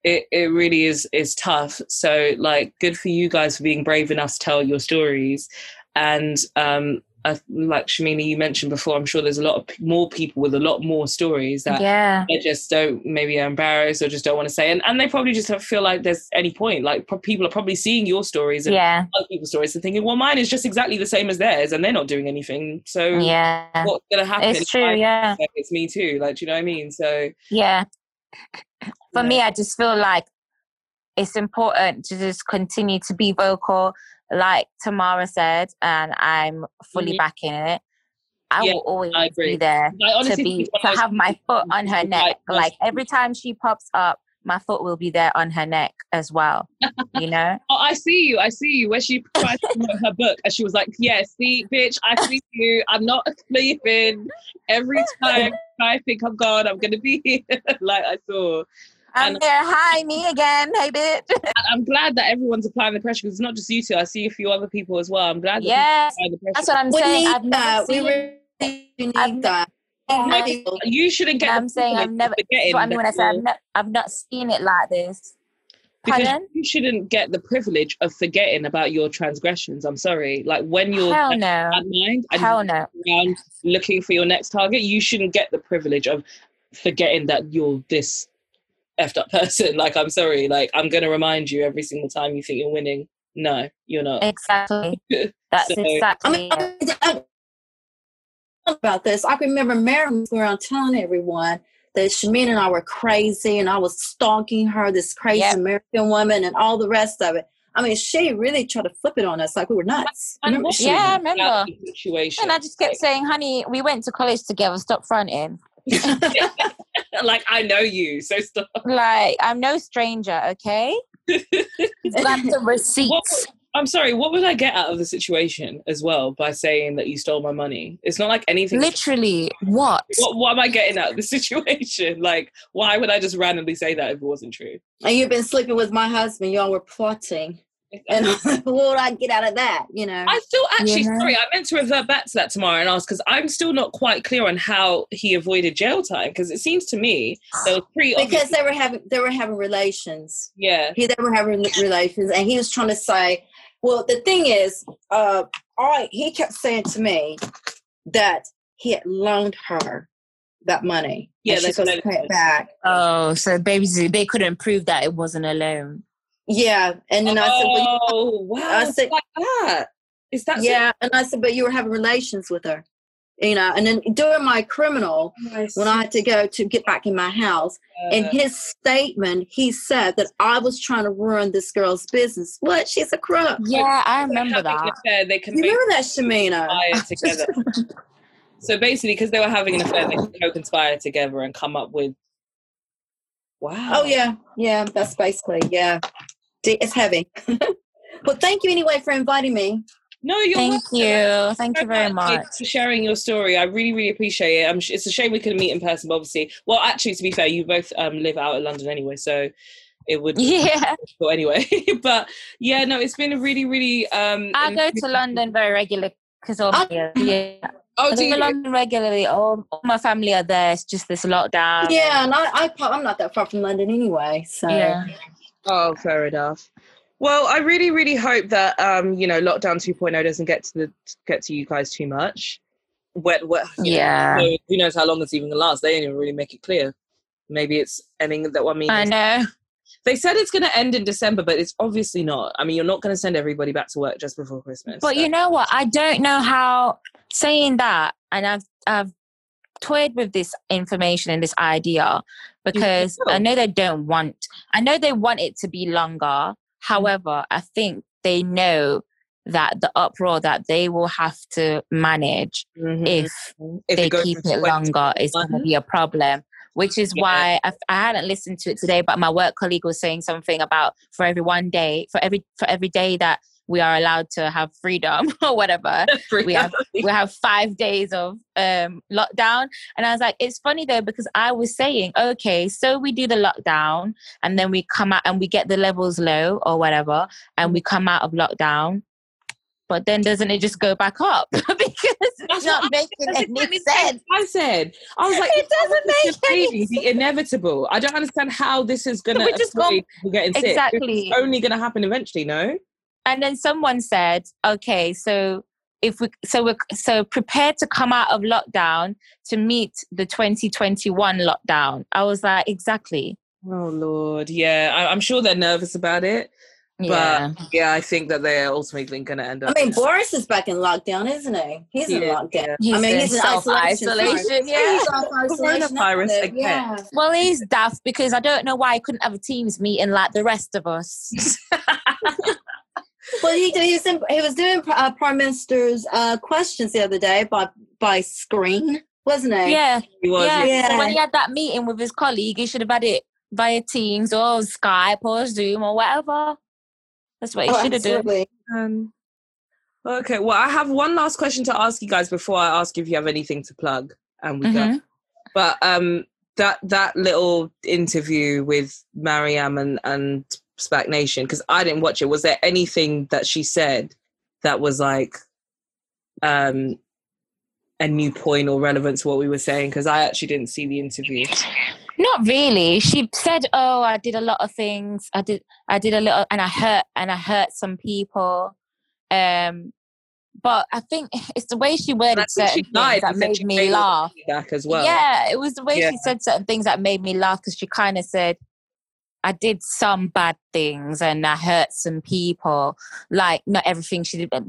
it really is tough. So like, good for you guys for being brave enough to tell your stories. And like Chemina, you mentioned before, I'm sure there's a lot of more people with a lot more stories that they just don't, maybe are embarrassed or just don't want to say, and they probably just feel like there's any point, like people are probably seeing your stories and other people's stories and thinking, well, mine is just exactly the same as theirs and they're not doing anything, so what's gonna happen? It's true. It's me too, like, do you know what I mean? So for me, I just feel like it's important to just continue to be vocal, like Tamara said, and I'm fully backing it. I will always be there, like, to have my foot on her neck. Like, every time she pops up, my foot will be there on her neck as well, you know? Oh, I see you. When she tried to promote her book and she was like, yeah, see, bitch, I see you. I'm not sleeping. Every time I think I'm gone, I'm going to be here. Like, I saw. I'm there. Hi, me again. Hey, bitch. I'm glad that everyone's applying the pressure, because it's not just you two. I see a few other people as well. I'm glad that applying the pressure. That's what I'm saying. I've never seen that. You shouldn't get. I'm saying I've never. That's what I mean when I say I've not seen it like this. Because you shouldn't get the privilege of forgetting about your transgressions. I'm sorry. Like, when you're around looking for your next target, you shouldn't get the privilege of forgetting that you're this effed up person. Like, I'm sorry, like, I'm gonna remind you every single time you think you're winning. No, you're not. Exactly. That's exactly. I about this, I remember Mariam was around telling everyone that Chemina and I were crazy and I was stalking her, this crazy American woman, and all the rest of it. I mean, she really tried to flip it on us, like we were nuts. I remember. And I just kept saying, honey, we went to college together, stop fronting. Like, I know you, so stop. Like, I'm no stranger, okay? Like, the receipts. I'm sorry, what would I get out of the situation as well by saying that you stole my money? It's not like anything. Literally, what am I getting out of the situation? Like, why would I just randomly say that if it wasn't true? And you've been sleeping with my husband, y'all were plotting. And what would I get out of that, you know? I still sorry, I meant to revert back to that tomorrow and ask, because I'm still not quite clear on how he avoided jail time, because it seems to me there was pretty because they were having relations. Yeah. They were having relations and he was trying to say, well, the thing is, he kept saying to me that he had loaned her that money. Yeah, and she was supposed to pay it back. Oh, so basically they couldn't prove that it wasn't a loan. Yeah, and then I said, well, wow, I said, like that. Is that so? And I said, but you were having relations with her, you know. And then during my criminal, when I had to go to get back in my house, in his statement, he said that I was trying to ruin this girl's business. What? She's a crook. Yeah, I remember that. You remember that, Chemina? So basically, because they were having an affair, they could co-conspire together and come up with. Wow. Oh yeah. That's basically It's heavy. Well, thank you anyway for inviting me. No, you're welcome. Thank you very much for sharing your story. I really, really appreciate it. It's a shame we couldn't meet in person, but obviously, well, actually, to be fair, you both live out in London anyway, so it would. Yeah. Anyway, but yeah, no, it's been a really, really. I go to London very regularly because all I go to London regularly. All my family are there. It's just this lockdown. Yeah, and I'm not that far from London anyway, so. Yeah. Oh, fair enough. Well, I really, really hope that lockdown 2.0 doesn't get to you guys too much. Who knows how long it's even gonna last? They didn't even really make it clear. Maybe it's ending that one. I know. They said it's going to end in December, but it's obviously not. I mean, you're not going to send everybody back to work just before Christmas. But you know what? I don't know how saying that, and I've toyed with this information and this idea because I know they want it to be longer, However, I think they know that the uproar that they will have to manage if they keep it longer is going to be a problem, which is why I hadn't listened to it today, but my work colleague was saying something about for every day that we are allowed to have freedom or whatever, we have 5 days of lockdown. And I was like, it's funny though, because I was saying, okay, so we do the lockdown and then we come out and we get the levels low or whatever, and we come out of lockdown. But then doesn't it just go back up? Because it's not making any sense. I said, I was like, it doesn't make any sense. The inevitable. I don't understand how this is going to avoid people getting sick. Exactly. It's only going to happen eventually, no? And then someone said, okay, so we're prepared to come out of lockdown to meet the 2021 lockdown. I was like, exactly. Oh, Lord. Yeah, I'm sure they're nervous about it. Yeah. But yeah, I think that they're ultimately going to end up. I mean, Boris is back in lockdown, isn't he? He's in lockdown. Yeah. I mean, he's in self-isolation. Yeah. He's coronavirus again. Yeah. Well, he's daft because I don't know why he couldn't have a Teams meeting like the rest of us. Well, he was doing Prime Minister's questions the other day by screen, wasn't he? Yeah, he was. Yeah. So when he had that meeting with his colleague, he should have had it via Teams or Skype or Zoom or whatever. That's what he should have done. Okay, well, I have one last question to ask you guys before I ask you if you have anything to plug, and we go. But that little interview with Mariam and SPAC Nation, because I didn't watch it. Was there anything that she said that was like a new point or relevant to what we were saying? Because I actually didn't see the interview. Not really. She said, "Oh, I did a lot of things. I did a little, and I hurt some people." But I think it's the way she worded certain things that made me laugh. Back as well. Yeah, it was the way she said certain things that made me laugh, because she kind of said, "I did some bad things and I hurt some people." Like, not everything she did was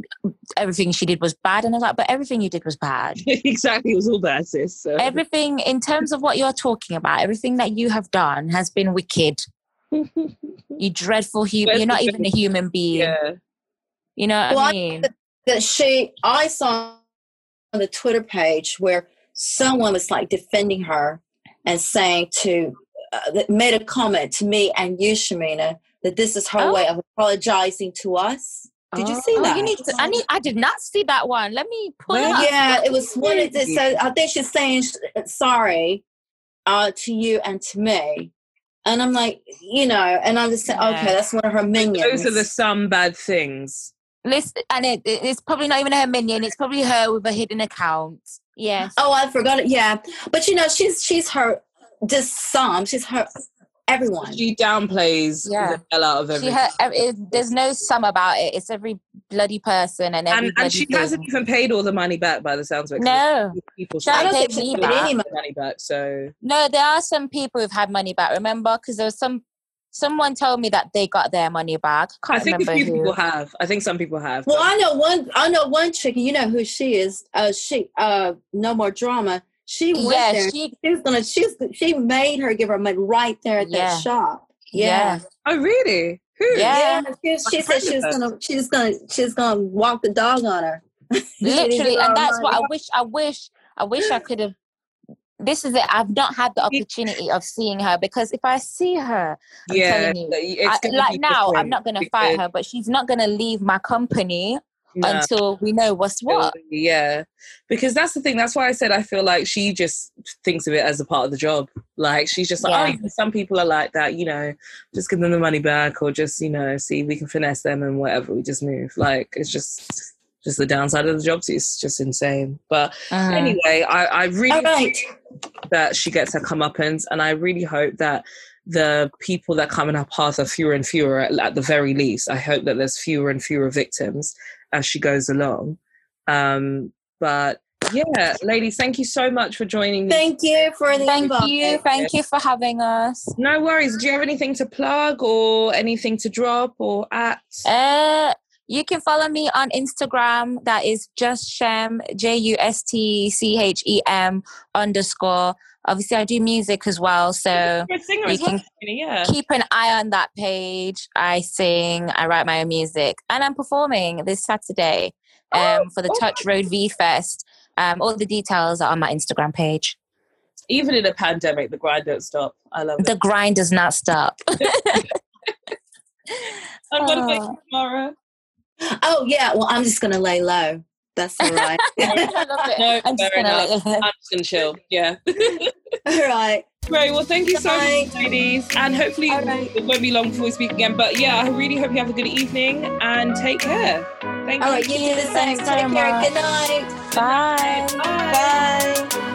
bad. And I was like, but everything you did was bad. Exactly. It was all bad, sis. So. Everything in terms of what you're talking about, everything that you have done has been wicked. You dreadful human. You're not even a human being. Yeah. You know what I mean? I saw on the Twitter page where someone was like defending her and saying that made a comment to me and you, Chemina, that this is her way of apologizing to us. Did you see that? I did not see that one. Let me pull it up. Yeah, it was one of this. So I think she's saying sorry to you and to me. And I'm like, and I'm just saying, okay, that's one of her minions. Those are the some bad things. Listen, and it's probably not even her minion. It's probably her with a hidden account. Yes. Oh, I forgot it. Yeah. But, she's her... Just some. She's hurt everyone. She downplays the hell out of everyone. There's no sum about it. It's every bloody person and every bloody she hasn't even paid all the money back by the sounds of it. No. I don't think she's paid any money back, so... No, there are some people who've had money back, remember? Because there was someone told me that they got their money back. I think some people have. Well, I know one chick, you know who she is. No More Drama. She went there. She made her give her money right there at that shop. Yeah. Oh, really? Who? Yeah. She said she was gonna walk the dog on her. Literally, and that's what I wish I could have. This is it. I've not had the opportunity of seeing her, because if I see her, I'm telling you, I'm not gonna fight her, but she's not gonna leave my company. No. Until we know what's what. Yeah, because that's the thing. That's why I said I feel like she just thinks of it as a part of the job. Like, she's just like, some people are like that, just give them the money back, or just, see, we can finesse them and whatever, we just move. Like, it's just the downside of the job. It's just insane. But anyway, I really hope that she gets her comeuppance, and I really hope that the people that come in her path are fewer and fewer, at the very least. I hope that there's fewer and fewer victims as she goes along. But yeah, ladies, thank you so much for joining me. Thank you for the invite. Thank you for having us. No worries. Do you have anything to plug or anything to drop or at? You can follow me on Instagram. That is just Shem, JUSTCHEM _. Obviously, I do music as well, so you can keep an eye on that page. I sing, I write my own music, and I'm performing this Saturday for the Touch Road V Fest. All the details are on my Instagram page. Even in a pandemic, the grind don't stop. I love it. The grind does not stop. I'm going to go to tomorrow. Oh, yeah. Well, I'm just going to lay low. That's all right. I love it. No, I'm just going to chill. Yeah. All right. Great. Well, thank you so much, ladies. And hopefully it won't be long before we speak again. But yeah, I really hope you have a good evening and take care. Thank you. All right. You do the same. Take care. Good night. Bye. Bye. Bye.